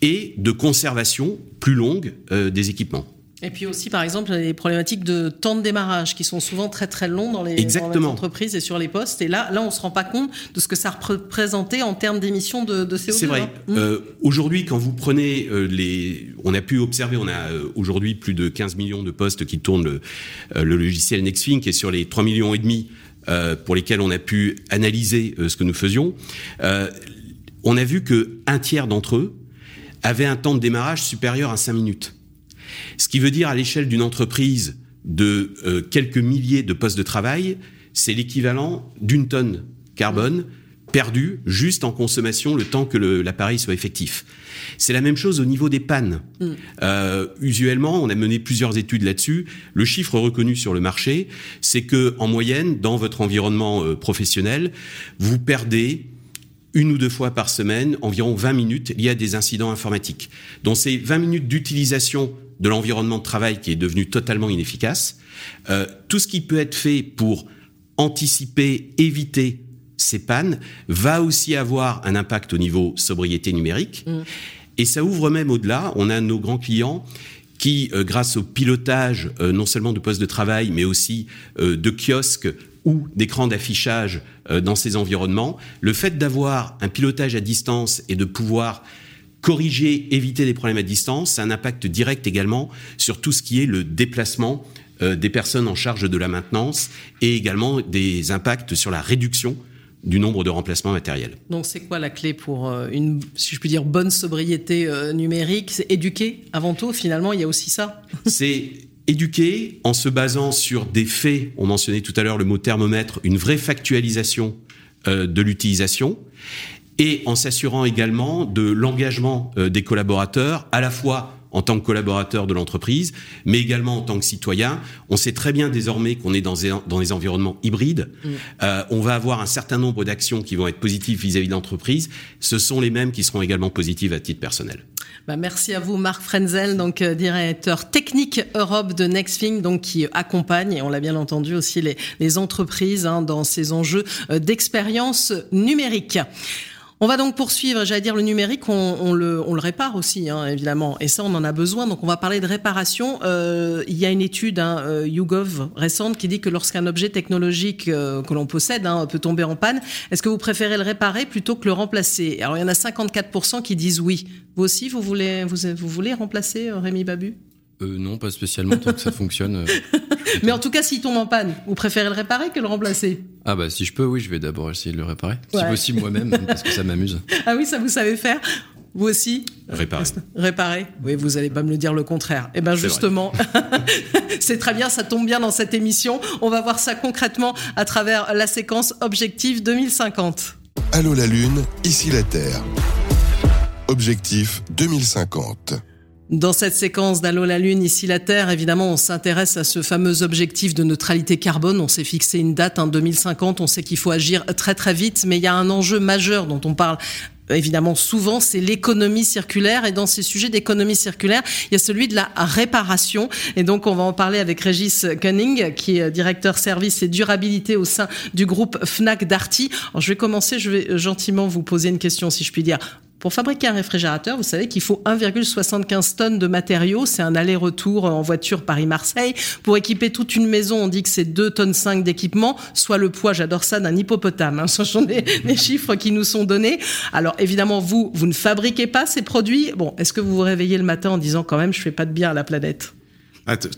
et de conservation plus longue des équipements. Et puis aussi, par exemple, les problématiques de temps de démarrage qui sont souvent très très longs dans les entreprises et sur les postes. Et là, on ne se rend pas compte de ce que ça représentait en termes d'émissions de CO2. C'est vrai. Hein. Aujourd'hui, quand vous prenez on a pu observer, on a aujourd'hui plus de 15 millions de postes qui tournent le logiciel Nexthink, et sur les 3,5 millions pour lesquels on a pu analyser ce que nous faisions, on a vu qu'un tiers d'entre eux avaient un temps de démarrage supérieur à 5 minutes. Ce qui veut dire, à l'échelle d'une entreprise de quelques milliers de postes de travail, c'est l'équivalent d'une tonne carbone perdue juste en consommation le temps que l'appareil soit effectif. C'est la même chose au niveau des pannes. Usuellement, on a mené plusieurs études là-dessus. Le chiffre reconnu sur le marché, c'est que, en moyenne, dans votre environnement professionnel, vous perdez une ou deux fois par semaine environ 20 minutes liées à des incidents informatiques. Donc, c'est 20 minutes d'utilisation de l'environnement de travail qui est devenu totalement inefficace. Tout ce qui peut être fait pour anticiper, éviter ces pannes, va aussi avoir un impact au niveau sobriété numérique. Et ça ouvre même au-delà. On a nos grands clients qui, grâce au pilotage non seulement de postes de travail, mais aussi de kiosques ou d'écrans d'affichage dans ces environnements, le fait d'avoir un pilotage à distance et de pouvoir corriger, éviter des problèmes à distance, ça a un impact direct également sur tout ce qui est le déplacement des personnes en charge de la maintenance, et également des impacts sur la réduction du nombre de remplacements matériels. Donc c'est quoi la clé pour une, si je puis dire, bonne sobriété numérique ? C'est éduquer avant tout, finalement, il y a aussi ça. C'est éduquer en se basant sur des faits. On mentionnait tout à l'heure le mot thermomètre, une vraie factualisation de l'utilisation, et en s'assurant également de l'engagement des collaborateurs, à la fois en tant que collaborateur de l'entreprise, mais également en tant que citoyen. On sait très bien désormais qu'on est dans des environnements hybrides. On va avoir un certain nombre d'actions qui vont être positives vis-à-vis de l'entreprise. Ce sont les mêmes qui seront également positives à titre personnel. Merci à vous, Marc Frentzel, donc directeur technique Europe de Nexthink, donc qui accompagne, et on l'a bien entendu aussi, les entreprises dans ces enjeux d'expérience numérique. On va donc poursuivre, j'allais dire, le numérique, on le répare aussi, évidemment, et ça, on en a besoin, donc on va parler de réparation. Il y a une étude, YouGov, récente, qui dit que lorsqu'un objet technologique que l'on possède peut tomber en panne, est-ce que vous préférez le réparer plutôt que le remplacer? Alors, il y en a 54% qui disent oui. Vous aussi, vous voulez remplacer Rémi Babut? Non, pas spécialement, tant que ça fonctionne. Mais en tout cas, s'il tombe en panne, vous préférez le réparer que le remplacer? Ah bah si je peux, oui, je vais d'abord essayer de le réparer. Ouais. Si possible moi-même, parce que ça m'amuse. Ah oui, ça vous savez faire? Vous aussi? Réparer. Réparer. Oui, vous n'allez pas me le dire le contraire. Eh bien justement, c'est très bien, ça tombe bien dans cette émission. On va voir ça concrètement à travers la séquence Objectif 2050. Allô la Lune, ici la Terre. Objectif 2050. Dans cette séquence d'Allô la Lune, ici la Terre, évidemment, on s'intéresse à ce fameux objectif de neutralité carbone. On s'est fixé une date, 2050. On sait qu'il faut agir très, très vite. Mais il y a un enjeu majeur dont on parle évidemment souvent, c'est l'économie circulaire. Et dans ces sujets d'économie circulaire, il y a celui de la réparation. Et donc, on va en parler avec Régis Koenig, qui est directeur service et durabilité au sein du groupe FNAC Darty. Alors, je vais commencer, je vais gentiment vous poser une question, si je puis dire. Pour fabriquer un réfrigérateur, vous savez qu'il faut 1,75 tonnes de matériaux. C'est un aller-retour en voiture Paris-Marseille. Pour équiper toute une maison, on dit que c'est 2,5 tonnes d'équipement, soit le poids, j'adore ça, d'un hippopotame. Ce sont des chiffres qui nous sont donnés. Alors évidemment, vous ne fabriquez pas ces produits. Bon, est-ce que vous vous réveillez le matin en disant quand même, je fais pas de bien à la planète?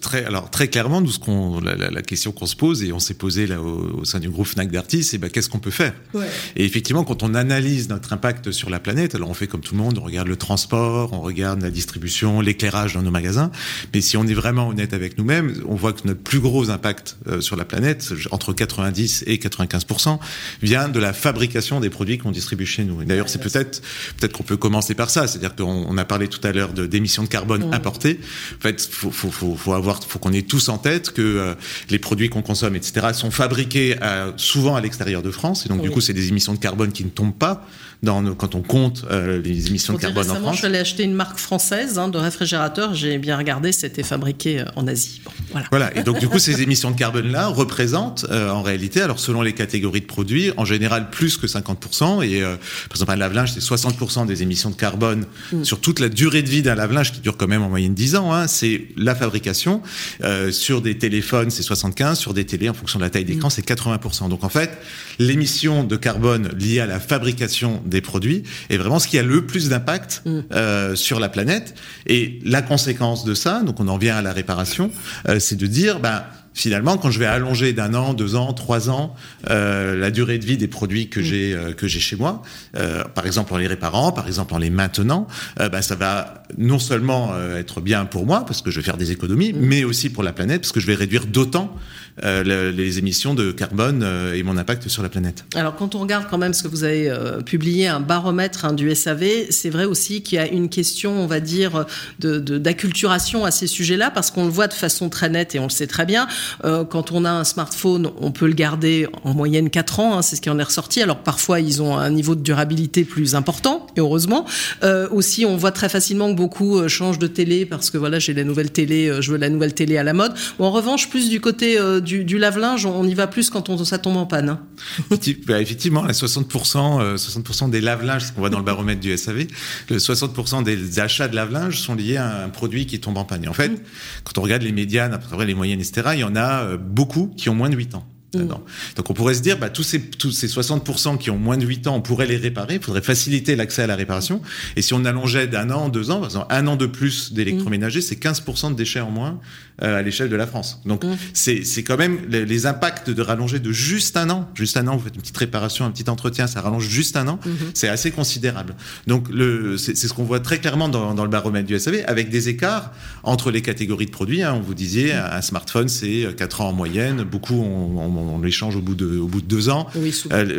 Très clairement, nous, la question qu'on se pose, et on s'est posé là au sein du groupe FNAC Darty, c'est qu'est-ce qu'on peut faire? Ouais. Et effectivement, quand on analyse notre impact sur la planète, alors on fait comme tout le monde, on regarde le transport, on regarde la distribution, l'éclairage dans nos magasins, mais si on est vraiment honnête avec nous-mêmes, on voit que notre plus gros impact sur la planète, entre 90 et 95%, vient de la fabrication des produits qu'on distribue chez nous. Et d'ailleurs, c'est peut-être qu'on peut commencer par ça, c'est-à-dire qu'on a parlé tout à l'heure d'émissions de carbone importées. En fait, faut qu'on ait tous en tête que les produits qu'on consomme, etc., sont fabriqués souvent à l'extérieur de France. Et donc, du coup, c'est des émissions de carbone qui ne tombent pas quand on compte les émissions de carbone en France. Je suis allée acheter une marque française de réfrigérateur. J'ai bien regardé, c'était fabriqué en Asie. Bon, voilà. Et donc, du coup, ces émissions de carbone-là représentent, en réalité, alors selon les catégories de produits, en général, plus que 50%. Et par exemple, un lave-linge, c'est 60% des émissions de carbone sur toute la durée de vie d'un lave-linge, qui dure quand même en moyenne 10 ans. C'est la fabrication. Sur des téléphones, c'est 75%. Sur des télés, en fonction de la taille d'écran, c'est 80%. Donc, en fait, l'émission de carbone liée à la fabrication des produits est vraiment ce qui a le plus d'impact sur la planète. Et la conséquence de ça, donc on en vient à la réparation, c'est de dire... Finalement, quand je vais allonger d'un an, 2 ans, 3 ans la durée de vie des produits que j'ai chez moi, par exemple en les réparant, par exemple en les maintenant, ça va non seulement être bien pour moi parce que je vais faire des économies, mais aussi pour la planète parce que je vais réduire d'autant les émissions de carbone et mon impact sur la planète. Alors quand on regarde quand même ce que vous avez publié, un baromètre du SAV, c'est vrai aussi qu'il y a une question, on va dire, d'acculturation à ces sujets-là parce qu'on le voit de façon très nette et on le sait très bien. Quand on a un smartphone, on peut le garder en moyenne 4 ans, c'est ce qui en est ressorti. Alors parfois, ils ont un niveau de durabilité plus important, et heureusement. Aussi, on voit très facilement que beaucoup changent de télé, parce que voilà, j'ai la nouvelle télé, je veux la nouvelle télé à la mode. Ou en revanche, plus du côté du lave-linge, on y va plus quand ça tombe en panne. Effectivement, 60% des lave-linges, ce qu'on voit dans le baromètre du SAV, 60% des achats de lave-linge sont liés à un produit qui tombe en panne. Et en fait, quand on regarde les médianes, après les moyennes, etc., il y en a beaucoup qui ont moins de 8 ans. Donc on pourrait se dire, tous ces 60% qui ont moins de 8 ans, on pourrait les réparer, il faudrait faciliter l'accès à la réparation. Et si on allongeait d'un an, 2 ans, par exemple, un an de plus d'électroménager, c'est 15% de déchets en moins à l'échelle de la France. Donc c'est quand même les impacts de rallonger de juste un an. Juste un an, vous faites une petite réparation, un petit entretien, ça rallonge juste un an, c'est assez considérable. Donc c'est ce qu'on voit très clairement dans le baromètre du SAV, avec des écarts entre les catégories de produits. On vous disait, un smartphone, c'est 4 ans en moyenne, beaucoup ont on l'échange au bout de 2 ans. Oui,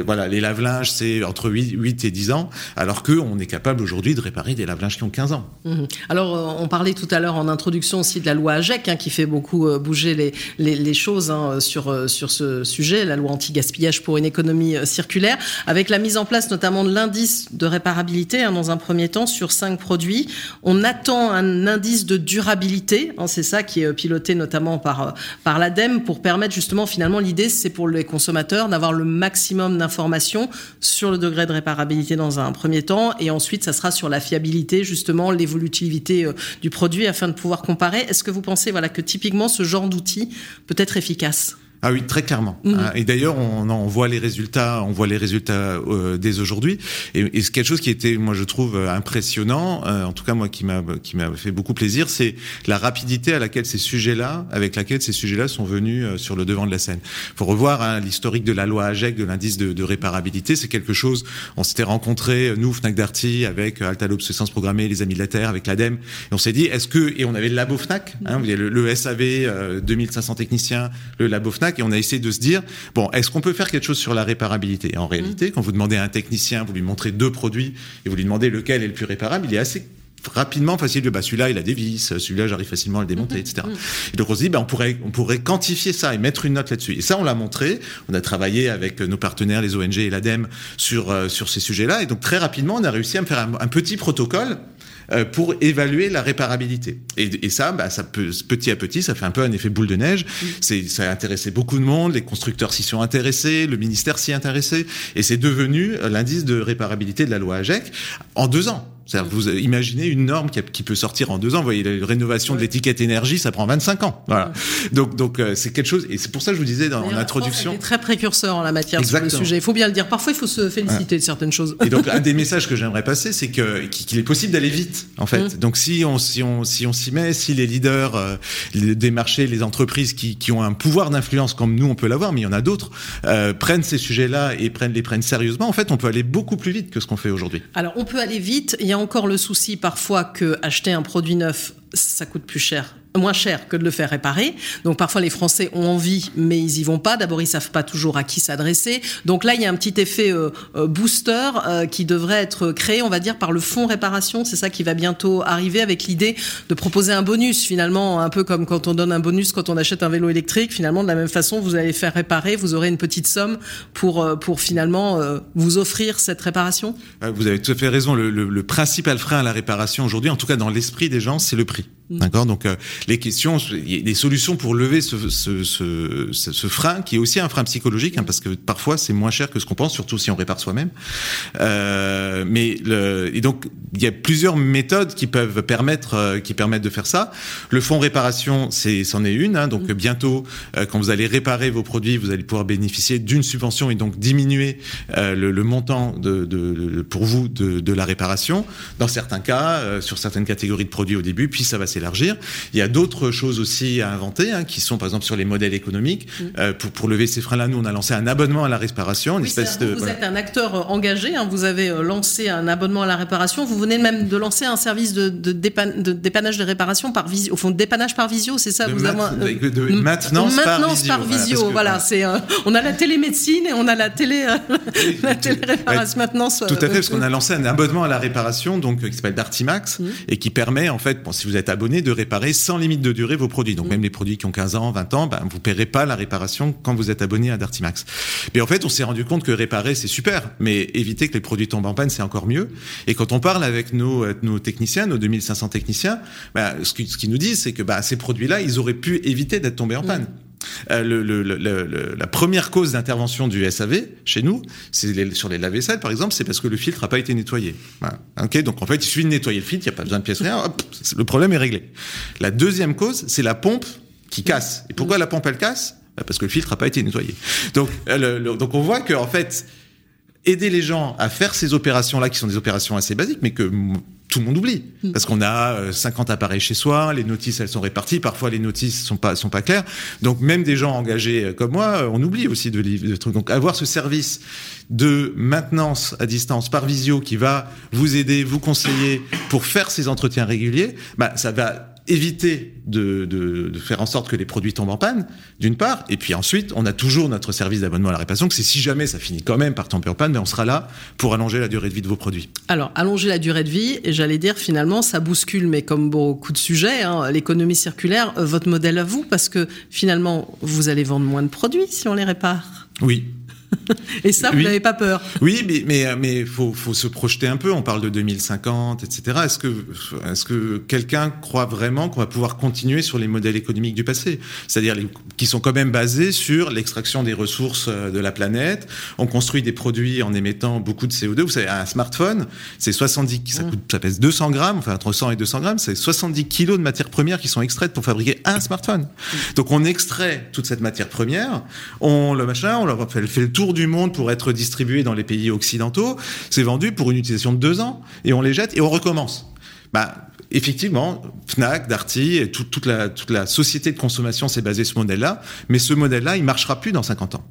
voilà, les lave-linges, c'est entre 8 et 10 ans, alors qu'on est capable aujourd'hui de réparer des lave-linges qui ont 15 ans. Mmh. Alors, on parlait tout à l'heure en introduction aussi de la loi AGEC, hein, qui fait beaucoup bouger les choses hein, sur ce sujet, la loi anti-gaspillage pour une économie circulaire, avec la mise en place notamment de l'indice de réparabilité, hein, dans un premier temps, sur 5 produits. On attend un indice de durabilité, hein, c'est ça qui est piloté notamment par l'ADEME, pour permettre justement, finalement, l'idée, c'est pour les consommateurs d'avoir le maximum d'informations sur le degré de réparabilité dans un premier temps, et ensuite, ça sera sur la fiabilité, justement, l'évolutivité du produit, afin de pouvoir comparer. Est-ce que vous pensez, voilà, que typiquement, ce genre d'outil peut être efficace ? Ah oui, très clairement. Mmh. Et d'ailleurs, on voit les résultats, dès aujourd'hui. Et c'est quelque chose qui était, moi, je trouve impressionnant. En tout cas, moi, qui m'a fait beaucoup plaisir, c'est la rapidité avec laquelle ces sujets-là sont venus sur le devant de la scène. Faut revoir hein, l'historique de la loi AGEC, de l'indice de réparabilité. C'est quelque chose. On s'était rencontrés, nous, FNAC Darty, avec Altalabs, obsolescence programmée, les Amis de la Terre, avec l'ADEME. Et on s'est dit, et on avait le labo FNAC. Hein, vous voyez, le SAV, 2500 techniciens, le labo FNAC. Et on a essayé de se dire, bon, est-ce qu'on peut faire quelque chose sur la réparabilité ? Et en réalité, quand vous demandez à un technicien, vous lui montrez 2 produits et vous lui demandez lequel est le plus réparable, il est assez rapidement facile de celui-là il a des vis, celui-là j'arrive facilement à le démonter, etc. Et donc on se dit on pourrait quantifier ça et mettre une note là-dessus. Et ça on l'a montré, on a travaillé avec nos partenaires, les ONG et l'ADEME sur ces sujets-là. Et donc très rapidement on a réussi à me faire un petit protocole pour évaluer la réparabilité. Et ça, ça peut, petit à petit, ça fait un peu un effet boule de neige. Ça a intéressé beaucoup de monde, les constructeurs s'y sont intéressés, le ministère s'y intéressait, et c'est devenu l'indice de réparabilité de la loi AGEC en 2 ans. C'est-à-dire, vous imaginez une norme qui peut sortir en 2 ans. Vous voyez, la rénovation de l'étiquette énergie, ça prend 25 ans. Voilà. Donc, c'est quelque chose. Et c'est pour ça que je vous disais en introduction. C'est très précurseur en la matière. Exactement. Sur le sujet. Il faut bien le dire. Parfois, il faut se féliciter de certaines choses. Et donc, un des messages que j'aimerais passer, c'est qu'il est possible d'aller vite, en fait. Donc, si on s'y met, si les leaders des marchés, les entreprises qui ont un pouvoir d'influence comme nous, on peut l'avoir, mais il y en a d'autres, prennent ces sujets-là et les prennent sérieusement, en fait, on peut aller beaucoup plus vite que ce qu'on fait aujourd'hui. Alors, on peut aller vite. Il y a encore le souci parfois que acheter un produit neuf, ça coûte moins cher que de le faire réparer. Donc parfois les Français ont envie, mais ils y vont pas. D'abord, ils savent pas toujours à qui s'adresser. Donc là, il y a un petit effet booster qui devrait être créé, on va dire, par le fonds réparation. C'est ça qui va bientôt arriver, avec l'idée de proposer un bonus, finalement, un peu comme quand on donne un bonus quand on achète un vélo électrique. Finalement, de la même façon, vous allez faire réparer, vous aurez une petite somme pour finalement vous offrir cette réparation. Vous avez tout à fait raison. Le principal frein à la réparation aujourd'hui, en tout cas dans l'esprit des gens, c'est le prix. D'accord, donc les questions, les solutions pour lever ce frein, qui est aussi un frein psychologique, hein, parce que parfois c'est moins cher que ce qu'on pense, surtout si on répare soi-même. Et donc il y a plusieurs méthodes qui peuvent permettent de faire ça. Le fonds réparation, c'en est une. Hein, donc bientôt, quand vous allez réparer vos produits, vous allez pouvoir bénéficier d'une subvention et donc diminuer le montant pour vous de la réparation. Dans certains cas, sur certaines catégories de produits au début, puis ça va s'élargir. Il y a d'autres choses aussi à inventer, hein, qui sont par exemple sur les modèles économiques. Pour lever ces freins-là, nous on a lancé un abonnement à la réparation. Êtes un acteur engagé, hein, vous avez lancé un abonnement à la réparation. Vous venez même de lancer un service de dépannage de réparation par visio, au fond dépannage par visio, c'est ça. Maintenance par visio. Voilà, on a la télémédecine et on a la téléréparation maintenance. Tout à fait, parce qu'on a lancé un abonnement à la réparation, donc qui s'appelle Darty Max, et qui permet en fait, bon, si vous êtes abonné, de réparer sans limite de durée vos produits. Donc même les produits qui ont 15 ans, 20 ans, vous ne paierez pas la réparation quand vous êtes abonné à Darty Max. Mais en fait, on s'est rendu compte que réparer, c'est super, mais éviter que les produits tombent en panne, c'est encore mieux. Et quand on parle avec nos techniciens, nos 2500 techniciens, ce qu'ils nous disent, c'est que ces produits-là, ils auraient pu éviter d'être tombés en panne. La première cause d'intervention du SAV chez nous, c'est sur les lave-vaisselle par exemple, c'est parce que le filtre n'a pas été nettoyé. Voilà. Okay, donc en fait, il suffit de nettoyer le filtre, il n'y a pas besoin de pièces, rien, hop, le problème est réglé. La deuxième cause, c'est la pompe qui casse. Et pourquoi la pompe elle casse ? Parce que le filtre n'a pas été nettoyé. Donc on voit que en fait, aider les gens à faire ces opérations-là, qui sont des opérations assez basiques, mais que tout le monde oublie, parce qu'on a 50 appareils chez soi, les notices elles sont réparties, parfois les notices sont pas claires, donc même des gens engagés comme moi, on oublie aussi de trucs. Donc avoir ce service de maintenance à distance par visio qui va vous aider, vous conseiller pour faire ces entretiens réguliers, ça va éviter de faire en sorte que les produits tombent en panne, d'une part, et puis ensuite, on a toujours notre service d'abonnement à la réparation, que c'est si jamais ça finit quand même par tomber en panne, mais on sera là pour allonger la durée de vie de vos produits. Alors, allonger la durée de vie, et j'allais dire, finalement, ça bouscule, mais comme beaucoup de sujets, l'économie circulaire, votre modèle à vous, parce que finalement, vous allez vendre moins de produits si on les répare. Oui. Et ça, vous n'avez pas peur. Oui, mais faut se projeter un peu. On parle de 2050, etc. Est-ce que quelqu'un croit vraiment qu'on va pouvoir continuer sur les modèles économiques du passé, c'est-à-dire qui sont quand même basés sur l'extraction des ressources de la planète. On construit des produits en émettant beaucoup de CO2. Vous savez, un smartphone, c'est 70, ça pèse 200 grammes, enfin entre 100 et 200 grammes, c'est 70 kilos de matières premières qui sont extraites pour fabriquer un smartphone. Donc on extrait toute cette matière première, on fait le tour du monde pour être distribué dans les pays occidentaux, c'est vendu pour une utilisation de 2 ans et on les jette et on recommence. Effectivement, FNAC, Darty, et toute la société de consommation s'est basée sur ce modèle-là, mais ce modèle-là, il marchera plus dans 50 ans.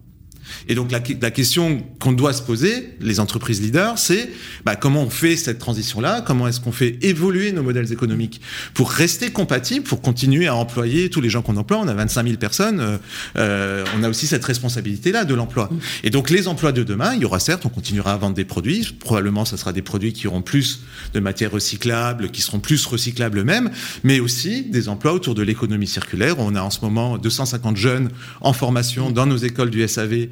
Et donc la question qu'on doit se poser, les entreprises leaders, c'est comment on fait cette transition-là, comment est-ce qu'on fait évoluer nos modèles économiques pour rester compatibles, pour continuer à employer tous les gens qu'on emploie. On a 25 000 personnes, on a aussi cette responsabilité-là de l'emploi. Et donc les emplois de demain, il y aura certes, on continuera à vendre des produits, probablement ça sera des produits qui auront plus de matières recyclables, qui seront plus recyclables eux-mêmes, mais aussi des emplois autour de l'économie circulaire. On a en ce moment 250 jeunes en formation dans nos écoles du SAV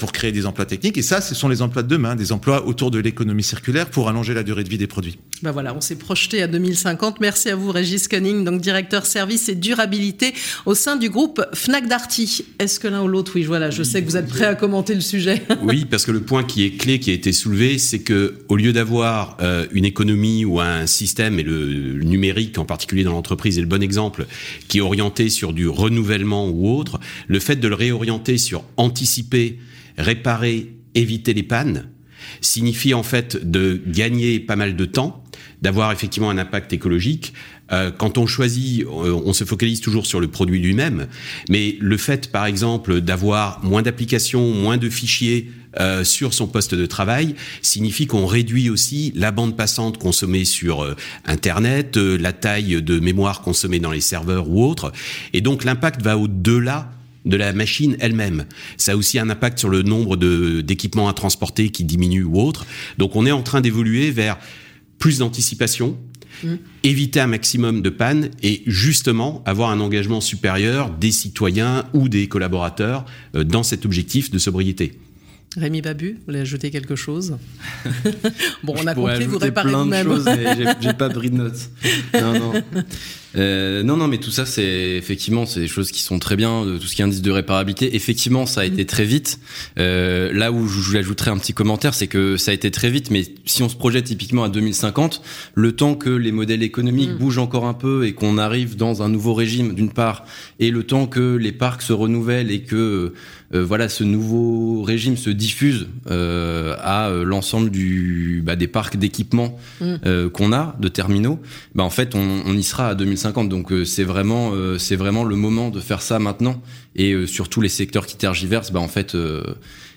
pour créer des emplois techniques. Et ça, ce sont les emplois de demain, des emplois autour de l'économie circulaire pour allonger la durée de vie des produits. Voilà, on s'est projeté à 2050. Merci à vous, Régis Koenig, donc directeur service et durabilité au sein du groupe FNAC Darty. Est-ce que l'un ou l'autre, je sais que vous êtes prêt à commenter le sujet. Oui, parce que le point qui est clé, qui a été soulevé, c'est que au lieu d'avoir une économie ou un système, et le numérique en particulier dans l'entreprise est le bon exemple, qui est orienté sur du renouvellement ou autre, le fait de le réorienter sur anticiper, réparer, éviter les pannes, signifie en fait de gagner pas mal de temps, d'avoir effectivement un impact écologique. Quand on choisit, on se focalise toujours sur le produit lui-même, mais le fait, par exemple, d'avoir moins d'applications, moins de fichiers sur son poste de travail, signifie qu'on réduit aussi la bande passante consommée sur Internet, la taille de mémoire consommée dans les serveurs ou autres, et donc l'impact va au-delà de la machine elle-même. Ça a aussi un impact sur le nombre d'équipements à transporter qui diminue ou autre. Donc on est en train d'évoluer vers plus d'anticipation, éviter un maximum de pannes et justement avoir un engagement supérieur des citoyens ou des collaborateurs dans cet objectif de sobriété. Rémi Babut, vous voulez ajouter quelque chose? Bon, on a compris, vous réparez vous-même. Je pourrais ajouter plein de choses, mais j'ai pas pris de notes. Non, mais tout ça, c'est effectivement, c'est des choses qui sont très bien, tout ce qui est indice de réparabilité. Effectivement, ça a été très vite. Là où je l'ajouterais un petit commentaire, c'est que ça a été très vite, mais si on se projette typiquement à 2050, le temps que les modèles économiques bougent encore un peu et qu'on arrive dans un nouveau régime, d'une part, et le temps que les parcs se renouvellent et que ce nouveau régime se diffuse à l'ensemble des parcs d'équipements qu'on a, de terminaux, en fait, on y sera à 2050. Donc c'est vraiment le moment de faire ça maintenant et sur tous les secteurs qui tergiversent,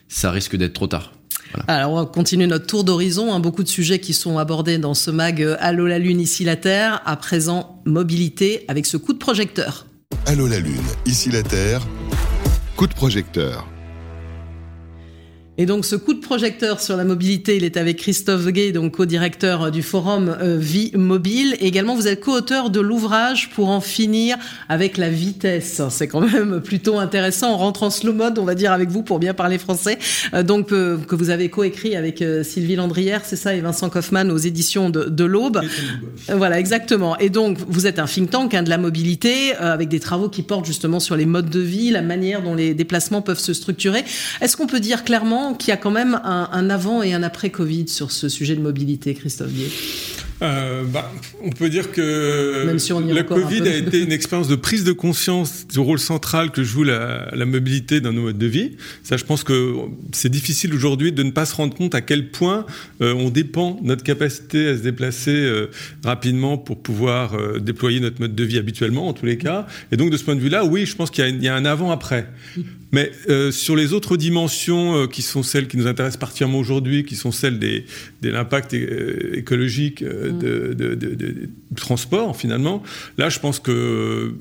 ça risque d'être trop tard. Voilà. Alors on va continuer notre tour d'horizon, beaucoup de sujets qui sont abordés dans ce mag Allô la Lune, ici la Terre. À présent, mobilité avec ce coup de projecteur. Allô la Lune, ici la Terre, coup de projecteur. Et donc ce coup de projecteur sur la mobilité, il est avec Christophe Gay, donc co-directeur du forum Vie mobile. Et également, vous êtes co-auteur de l'ouvrage Pour en finir avec la vitesse. C'est quand même plutôt intéressant. On rentre en slow mode, on va dire, avec vous pour bien parler français. Donc que vous avez co-écrit avec Sylvie Landrière, c'est ça, et Vincent Kaufmann aux éditions de l'Aube. Voilà, exactement. Et donc vous êtes un think tank de la mobilité avec des travaux qui portent justement sur les modes de vie, la manière dont les déplacements peuvent se structurer. Est-ce qu'on peut dire clairement qu'il y a quand même un avant et un après Covid sur ce sujet de mobilité, Christophe Gay? On peut dire que même si la Covid a été une expérience de prise de conscience du rôle central que joue la mobilité dans nos modes de vie. Ça, je pense que c'est difficile aujourd'hui de ne pas se rendre compte à quel point on dépend de notre capacité à se déplacer rapidement pour pouvoir déployer notre mode de vie habituellement, en tous les cas. Et donc, de ce point de vue-là, oui, je pense qu'il y a un avant-après. Mais sur les autres dimensions qui sont celles qui nous intéressent particulièrement aujourd'hui, qui sont celles de l'impact écologique du transport, finalement, là, je pense que...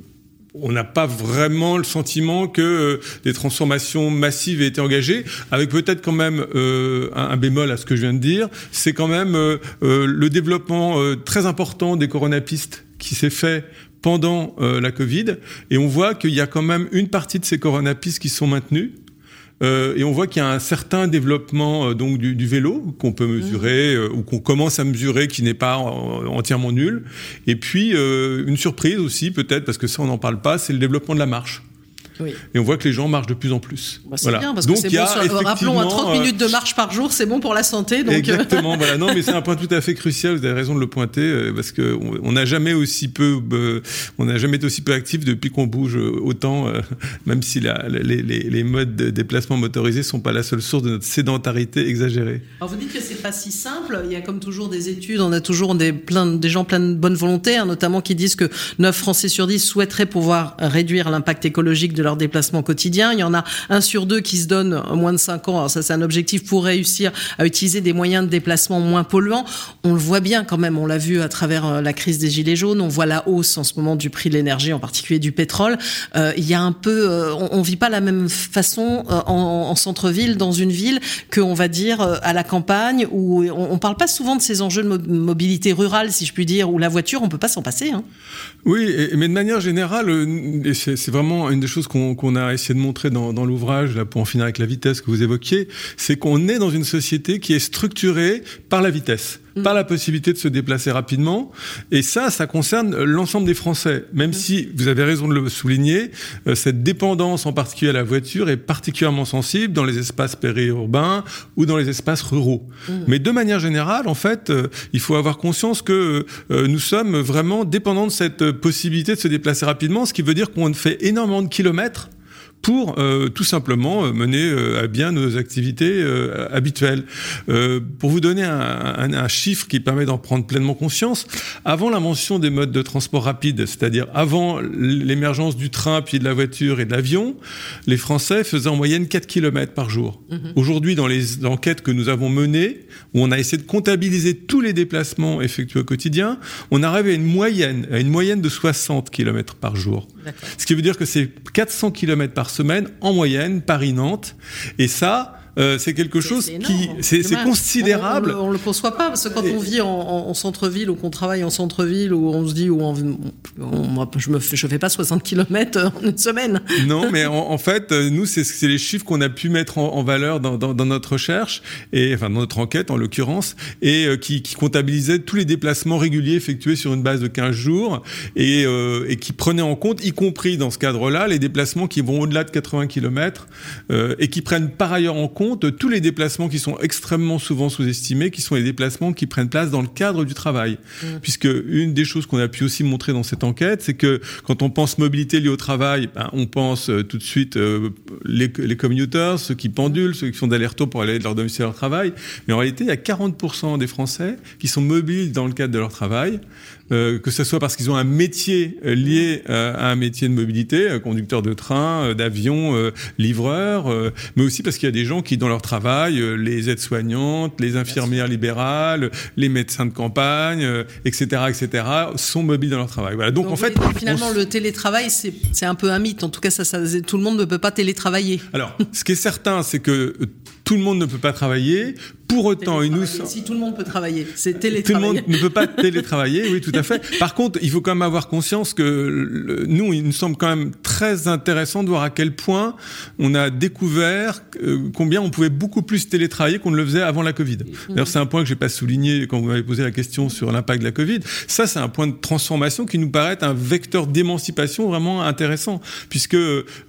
on n'a pas vraiment le sentiment que des transformations massives aient été engagées, avec peut-être quand même un bémol à ce que je viens de dire, c'est quand même le développement très important des coronapistes qui s'est fait pendant la Covid, et on voit qu'il y a quand même une partie de ces coronapistes qui sont maintenus. Et on voit qu'il y a un certain développement donc du vélo qu'on peut mesurer ou qu'on commence à mesurer, qui n'est pas entièrement nul. Et puis une surprise aussi peut-être, parce que ça on n'en parle pas, c'est le développement de la marche. Oui. Et on voit que les gens marchent de plus en plus. Bah, c'est voilà. Bien, parce donc, que c'est bon, rappelons à 30 minutes de marche par jour, c'est bon pour la santé. Donc... Exactement, voilà. Non, mais c'est un point tout à fait crucial, vous avez raison de le pointer, parce qu'on n'a jamais aussi peu, on n'a jamais été aussi peu actifs depuis qu'on bouge autant, même si les modes de déplacement motorisés ne sont pas la seule source de notre sédentarité exagérée. Alors vous dites que c'est pas si simple, il y a comme toujours des études, on a toujours des gens plein de bonne volonté, hein, notamment qui disent que 9 Français sur 10 souhaiteraient pouvoir réduire l'impact écologique de leur déplacement quotidien. Il y en a 1 sur 2 qui se donne moins de 5 ans. Alors ça, c'est un objectif pour réussir à utiliser des moyens de déplacement moins polluants. On le voit bien quand même. On l'a vu à travers la crise des gilets jaunes. On voit la hausse en ce moment du prix de l'énergie, en particulier du pétrole. Il y a un peu, on vit pas la même façon en centre-ville, dans une ville, qu'on va dire à la campagne, où on parle pas souvent de ces enjeux de mobilité rurale, si je puis dire, où la voiture, on peut pas s'en passer. Hein. Oui, mais de manière générale, c'est vraiment une des choses qu'on a essayé de montrer dans l'ouvrage, là, pour en finir avec la vitesse que vous évoquiez, c'est qu'on est dans une société qui est structurée par la vitesse, par la possibilité de se déplacer rapidement. Et ça concerne l'ensemble des Français. Même si, vous avez raison de le souligner, cette dépendance en particulier à la voiture est particulièrement sensible dans les espaces périurbains ou dans les espaces ruraux. Mais de manière générale, en fait, il faut avoir conscience que nous sommes vraiment dépendants de cette possibilité de se déplacer rapidement, ce qui veut dire qu'on fait énormément de kilomètres pour tout simplement mener à bien nos activités habituelles. Pour vous donner un chiffre qui permet d'en prendre pleinement conscience, avant l'invention des modes de transport rapide, c'est-à-dire avant l'émergence du train, puis de la voiture et de l'avion, les Français faisaient en moyenne 4 km par jour. Aujourd'hui, dans les enquêtes que nous avons menées, où on a essayé de comptabiliser tous les déplacements effectués au quotidien, on arrive à une moyenne de 60 km par jour. D'accord. Ce qui veut dire que c'est 400 km par semaine, en moyenne, Paris-Nantes. Et ça, c'est quelque chose c'est considérable. On ne le conçoit pas, parce que quand on vit en centre-ville, ou qu'on travaille en centre-ville, ou on se dit, je ne fais pas 60 km en une semaine. Non, mais en fait, nous, c'est les chiffres qu'on a pu mettre en valeur dans notre recherche, dans notre enquête en l'occurrence, et qui comptabilisaient tous les déplacements réguliers effectués sur une base de 15 jours, et qui prenaient en compte, y compris dans ce cadre-là, les déplacements qui vont au-delà de 80 km, et qui prennent par ailleurs en compte tous les déplacements qui sont extrêmement souvent sous-estimés, qui sont les déplacements qui prennent place dans le cadre du travail. Puisque une des choses qu'on a pu aussi montrer dans cette enquête, c'est que quand on pense mobilité liée au travail, on pense tout de suite les commuters, ceux qui pendulent, ceux qui font d'aller-retour pour aller de leur domicile à leur travail. Mais en réalité, il y a 40% des Français qui sont mobiles dans le cadre de leur travail, que ce soit parce qu'ils ont un métier lié à un métier de mobilité, conducteur de train, d'avion, livreur, mais aussi parce qu'il y a des gens qui, dans leur travail, les aides-soignantes, les infirmières libérales, les médecins de campagne, etc., sont mobiles dans leur travail. Voilà. Donc en fait, finalement, le télétravail, c'est un peu un mythe. En tout cas, tout le monde ne peut pas télétravailler. Alors, ce qui est certain, c'est que tout le monde ne peut pas travailler. Pour autant, si tout le monde peut travailler, c'est télétravailler. Tout le monde ne peut pas télétravailler, oui, tout à fait. Par contre, il faut quand même avoir conscience que nous, il nous semble quand même très intéressant de voir à quel point on a découvert combien on pouvait beaucoup plus télétravailler qu'on ne le faisait avant la Covid. D'ailleurs, c'est un point que j'ai pas souligné quand vous m'avez posé la question sur l'impact de la Covid. Ça, c'est un point de transformation qui nous paraît un vecteur d'émancipation vraiment intéressant, puisque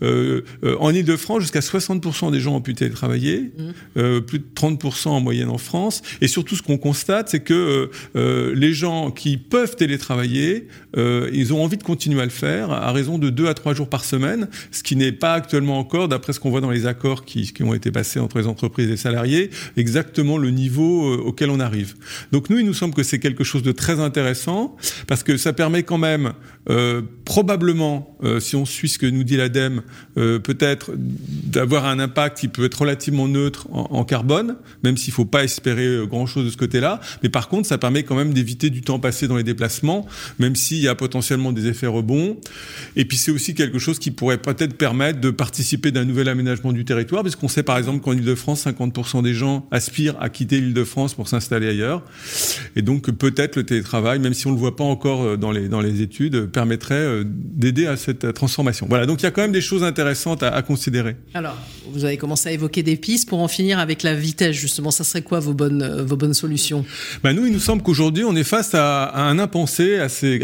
en Île-de-France, jusqu'à 60% des gens ont pu télétravailler. plus de 30% en moyenne en France. Et surtout, ce qu'on constate, c'est que les gens qui peuvent télétravailler, ils ont envie de continuer à le faire à raison de 2 à 3 jours par semaine, ce qui n'est pas actuellement encore, d'après ce qu'on voit dans les accords qui ont été passés entre les entreprises et les salariés, exactement le niveau auquel on arrive. Donc nous, il nous semble que c'est quelque chose de très intéressant, parce que ça permet quand même, probablement, si on suit ce que nous dit l'ADEME, peut-être d'avoir un impact qui peut être relativement neutre en carbone, même s'il ne faut pas espérer grand-chose de ce côté-là. Mais par contre, ça permet quand même d'éviter du temps passé dans les déplacements, même s'il y a potentiellement des effets rebonds. Et puis c'est aussi quelque chose qui pourrait peut-être permettre de participer d'un nouvel aménagement du territoire, puisqu'on sait par exemple qu'en Île-de-France, 50% des gens aspirent à quitter l'Île-de-France pour s'installer ailleurs. Et donc peut-être le télétravail, même si on ne le voit pas encore dans les études, permettrait d'aider à cette transformation. Voilà, donc il y a quand même des choses intéressantes à considérer. Alors, vous avez commencé à évoquer des pistes pour en finir avec la vitesse, justement. Ça serait quoi vos bonnes solutions ? Nous, il nous semble qu'aujourd'hui, on est face à un impensé assez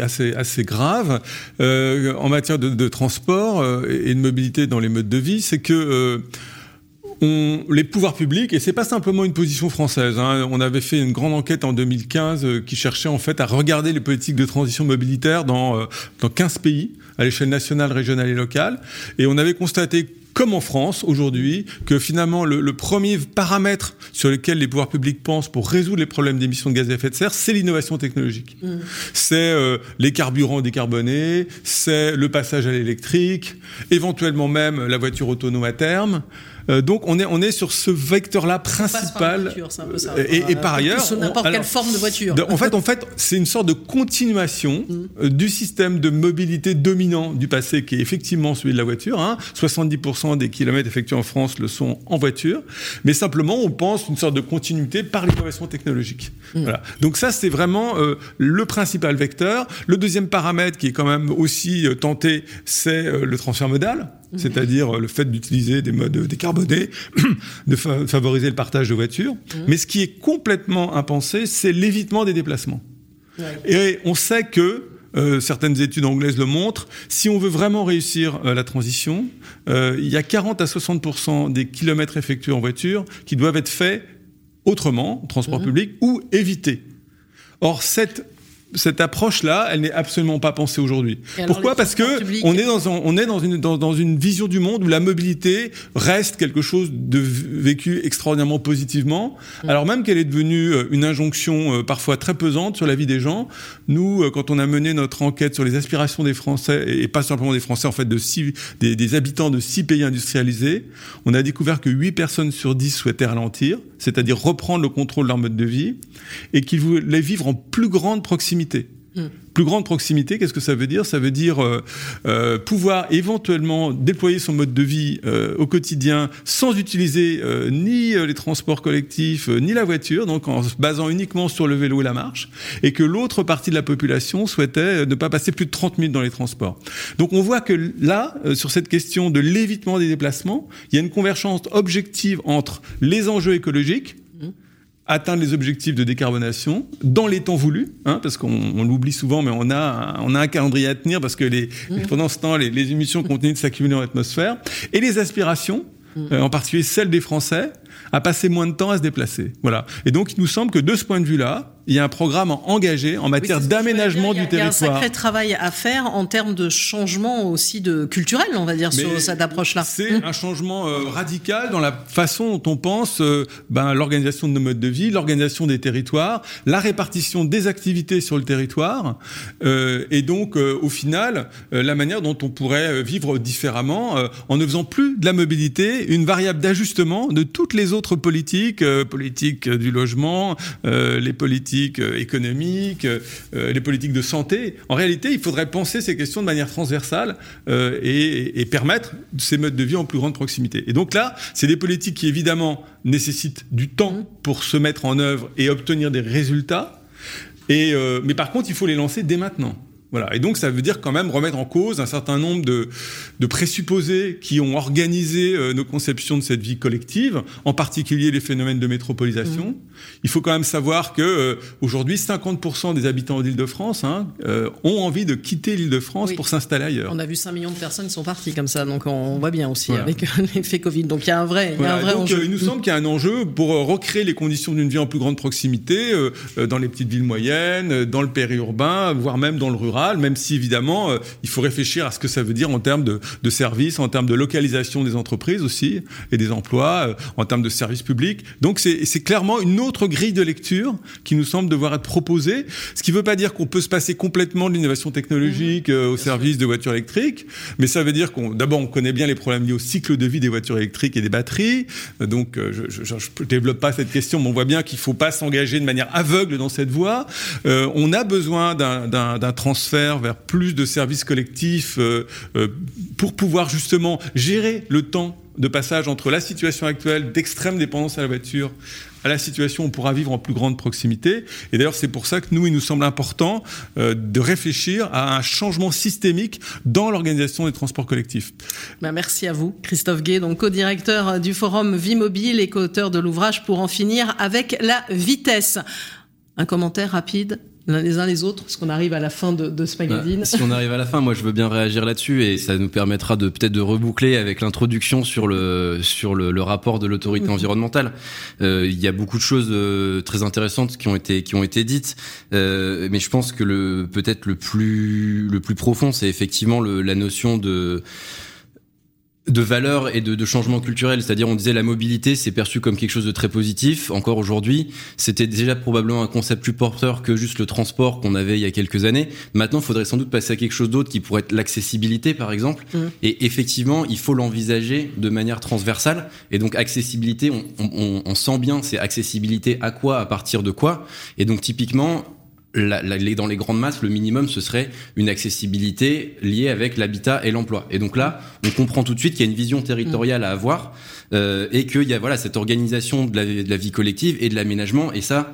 grave en matière de transport et de mobilité dans les modes de vie. C'est que... les pouvoirs publics, et c'est pas simplement une position française, hein. On avait fait une grande enquête en 2015 qui cherchait en fait à regarder les politiques de transition mobilitaire dans 15 pays, à l'échelle nationale, régionale et locale. Et on avait constaté, comme en France aujourd'hui, que finalement le premier paramètre sur lequel les pouvoirs publics pensent pour résoudre les problèmes d'émissions de gaz à effet de serre, c'est l'innovation technologique. C'est les carburants décarbonés, c'est le passage à l'électrique, éventuellement même la voiture autonome à terme. Donc on est sur ce vecteur-là principal. Voiture, c'est un peu ça. Et par ailleurs, sur n'importe quelle forme de voiture. En fait, c'est une sorte de continuation du système de mobilité dominant du passé, qui est effectivement celui de la voiture. 70% des kilomètres effectués en France le sont en voiture, mais simplement on pense une sorte de continuité par l'innovation technologique. Voilà. Donc ça, c'est vraiment le principal vecteur. Le deuxième paramètre qui est quand même aussi tenté, c'est le transfert modal. C'est-à-dire le fait d'utiliser des modes décarbonés, de favoriser le partage de voitures. Mais ce qui est complètement impensé, c'est l'évitement des déplacements. Et on sait que certaines études anglaises le montrent, si on veut vraiment réussir la transition, il y a 40 à 60% des kilomètres effectués en voiture qui doivent être faits autrement, transport public, ou évités. Or, cette approche-là, elle n'est absolument pas pensée aujourd'hui. Pourquoi ? Parce que on est dans une vision du monde où la mobilité reste quelque chose de vécu extraordinairement positivement, alors même qu'elle est devenue une injonction parfois très pesante sur la vie des gens. Nous, quand on a mené notre enquête sur les aspirations des Français, et pas simplement des Français, en fait, des habitants de 6 pays industrialisés, on a découvert que 8 personnes sur 10 souhaitaient ralentir, c'est-à-dire reprendre le contrôle de leur mode de vie, et qu'ils voulaient vivre en plus grande proximité. Plus grande proximité, qu'est-ce que ça veut dire ? Ça veut dire pouvoir éventuellement déployer son mode de vie au quotidien sans utiliser ni les transports collectifs, ni la voiture, donc en se basant uniquement sur le vélo et la marche, et que l'autre partie de la population souhaitait ne pas passer plus de 30 minutes dans les transports. Donc on voit que là, sur cette question de l'évitement des déplacements, il y a une convergence objective entre les enjeux écologiques, atteindre les objectifs de décarbonation dans les temps voulus, parce qu'on l'oublie souvent, mais on a un calendrier à tenir, parce que pendant ce temps, les émissions continuent de s'accumuler dans l'atmosphère, et les aspirations, en particulier celles des Français, à passer moins de temps à se déplacer. Voilà. Et donc, il nous semble que de ce point de vue-là, il y a un programme engagé en matière d'aménagement du territoire. Il y a un sacré travail à faire en termes de changement aussi culturel, on va dire, sur cette approche-là. C'est un changement radical dans la façon dont on pense l'organisation de nos modes de vie, l'organisation des territoires, la répartition des activités sur le territoire, et donc, au final, la manière dont on pourrait vivre différemment en ne faisant plus de la mobilité une variable d'ajustement de toutes les autres politiques, politiques du logement, les politiques économiques, les politiques de santé. En réalité, il faudrait penser ces questions de manière transversale et permettre ces modes de vie en plus grande proximité. Et donc là, c'est des politiques qui, évidemment, nécessitent du temps pour se mettre en œuvre et obtenir des résultats. Mais par contre, il faut les lancer dès maintenant. Voilà. Et donc, ça veut dire quand même remettre en cause un certain nombre de présupposés qui ont organisé nos conceptions de cette vie collective, en particulier les phénomènes de métropolisation. Mmh. Il faut quand même savoir que aujourd'hui, 50% des habitants de l'Île-de-France ont envie de quitter l'Île-de-France pour s'installer ailleurs. On a vu 5 millions de personnes qui sont parties comme ça, donc on voit bien aussi avec l'effet Covid. Donc, il y a un vrai, enjeu. Il nous semble qu'il y a un enjeu pour recréer les conditions d'une vie en plus grande proximité dans les petites villes moyennes, dans le périurbain, voire même dans le rural. Même si, évidemment, il faut réfléchir à ce que ça veut dire en termes de services, en termes de localisation des entreprises aussi, et des emplois, en termes de services publics. Donc, c'est clairement une autre grille de lecture qui nous semble devoir être proposée. Ce qui ne veut pas dire qu'on peut se passer complètement de l'innovation technologique au service de voitures électriques, mais ça veut dire qu'on connaît bien les problèmes liés au cycle de vie des voitures électriques et des batteries. Donc, je ne développe pas cette question, mais on voit bien qu'il ne faut pas s'engager de manière aveugle dans cette voie. On a besoin d'un transfert vers plus de services collectifs pour pouvoir justement gérer le temps de passage entre la situation actuelle d'extrême dépendance à la voiture à la situation où on pourra vivre en plus grande proximité. Et d'ailleurs, c'est pour ça que nous, il nous semble important de réfléchir à un changement systémique dans l'organisation des transports collectifs. Merci à vous, Christophe Gay, donc co-directeur du forum Vie mobile et co-auteur de l'ouvrage Pour en finir avec la vitesse. Un commentaire rapide les uns les autres, parce qu'on arrive à la fin de ce magazine. Si on arrive à la fin, moi je veux bien réagir là-dessus et ça nous permettra de peut-être de reboucler avec l'introduction sur le rapport de l'autorité environnementale. Il y a beaucoup de choses très intéressantes qui ont été dites, mais je pense que le plus profond, c'est effectivement la notion de valeur et de changement culturel, c'est-à-dire on disait la mobilité c'est perçu comme quelque chose de très positif, encore aujourd'hui, c'était déjà probablement un concept plus porteur que juste le transport qu'on avait il y a quelques années. Maintenant, il faudrait sans doute passer à quelque chose d'autre qui pourrait être l'accessibilité par exemple, et effectivement, il faut l'envisager de manière transversale, et donc accessibilité, on sent bien c'est accessibilité à quoi, à partir de quoi, et donc typiquement dans les grandes masses, le minimum, ce serait une accessibilité liée avec l'habitat et l'emploi. Et donc là, on comprend tout de suite qu'il y a une vision territoriale à avoir et qu'il y a cette organisation de la vie collective et de l'aménagement. Et ça,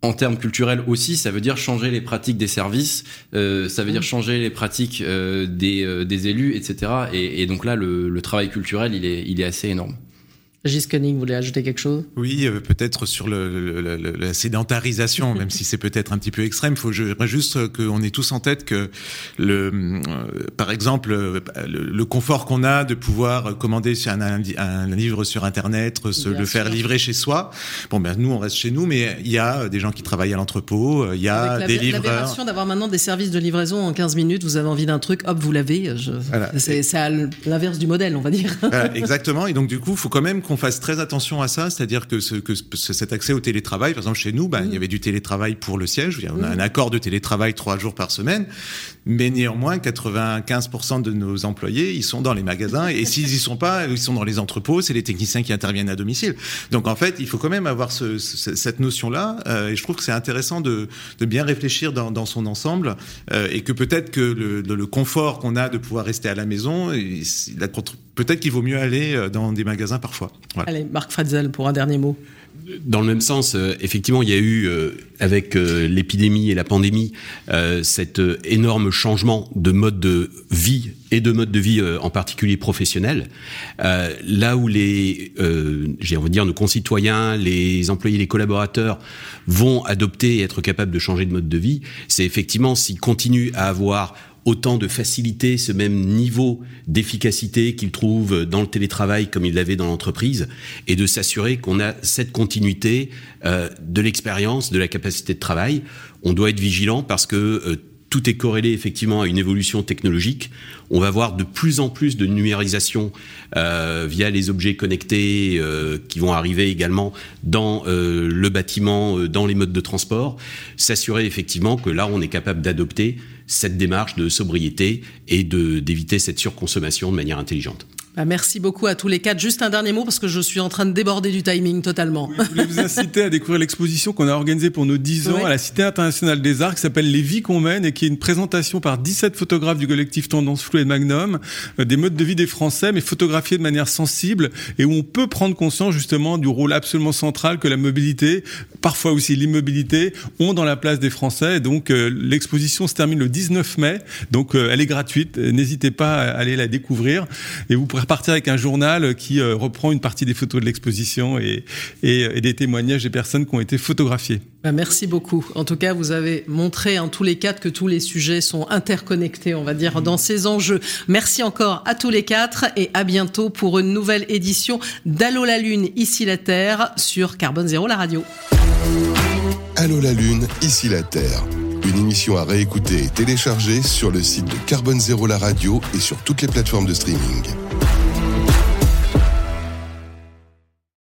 en termes culturels aussi, ça veut dire changer les pratiques des services, ça veut dire changer les pratiques des élus, etc. Et donc là, le travail culturel, il est assez énorme. Régis Koenig, vous voulez ajouter quelque chose ? Oui, peut-être sur la sédentarisation, même si c'est peut-être un petit peu extrême. J'aimerais juste qu'on ait tous en tête que, par exemple, le confort qu'on a de pouvoir commander un livre sur Internet, le faire livrer chez soi. Nous, on reste chez nous, mais il y a des gens qui travaillent à l'entrepôt, il y a des livreurs. Avec l'aberration d'avoir maintenant des services de livraison en 15 minutes, vous avez envie d'un truc, hop, vous l'avez. Voilà. C'est à l'inverse du modèle, on va dire. Voilà, exactement. Et donc, du coup, il faut quand même qu'on fasse très attention à ça, c'est-à-dire que cet accès au télétravail, par exemple chez nous, il y avait du télétravail pour le siège, on a un accord de télétravail 3 jours par semaine, mais néanmoins 95% de nos employés, ils sont dans les magasins, et s'ils y sont pas, ils sont dans les entrepôts, c'est les techniciens qui interviennent à domicile. Donc en fait, il faut quand même avoir cette notion-là, et je trouve que c'est intéressant de bien réfléchir dans son ensemble, et que peut-être que le confort qu'on a de pouvoir rester à la maison, peut-être qu'il vaut mieux aller dans des magasins parfois. Voilà. Allez, Marc Frentzel, pour un dernier mot. Dans le même sens, effectivement, il y a eu, avec l'épidémie et la pandémie, cet énorme changement de mode de vie et de mode de vie en particulier professionnel. Là où nos concitoyens, les employés, les collaborateurs vont adopter et être capables de changer de mode de vie, c'est effectivement s'ils continuent à avoir autant de faciliter ce même niveau d'efficacité qu'il trouve dans le télétravail comme il l'avait dans l'entreprise, et de s'assurer qu'on a cette continuité de l'expérience, de la capacité de travail. On doit être vigilant parce que tout est corrélé effectivement à une évolution technologique. On va voir de plus en plus de numérisation via les objets connectés qui vont arriver également dans le bâtiment, dans les modes de transport. S'assurer effectivement que là, on est capable d'adopter cette démarche de sobriété et d'éviter cette surconsommation de manière intelligente. Merci beaucoup à tous les quatre. Juste un dernier mot parce que je suis en train de déborder du timing totalement. Oui, je voulais vous inciter à découvrir l'exposition qu'on a organisée pour nos 10 ans à la Cité internationale des arts qui s'appelle « Les vies qu'on mène » et qui est une présentation par 17 photographes du collectif Tendance Flou et Magnum des modes de vie des Français mais photographiés de manière sensible et où on peut prendre conscience justement du rôle absolument central que la mobilité, parfois aussi l'immobilité, ont dans la place des Français. Et donc l'exposition se termine le 19 mai, donc elle est gratuite, n'hésitez pas à aller la découvrir et vous pourrez repartir avec un journal qui reprend une partie des photos de l'exposition et des témoignages des personnes qui ont été photographiées. Merci beaucoup. En tout cas, vous avez montré en tous les quatre que tous les sujets sont interconnectés, on va dire, dans ces enjeux. Merci encore à tous les quatre et à bientôt pour une nouvelle édition d'Allô la Lune, ici la Terre, sur Carbone Zéro, la radio. Allô la Lune, ici la Terre. Une émission à réécouter et télécharger sur le site de Carbone Zéro, la radio et sur toutes les plateformes de streaming.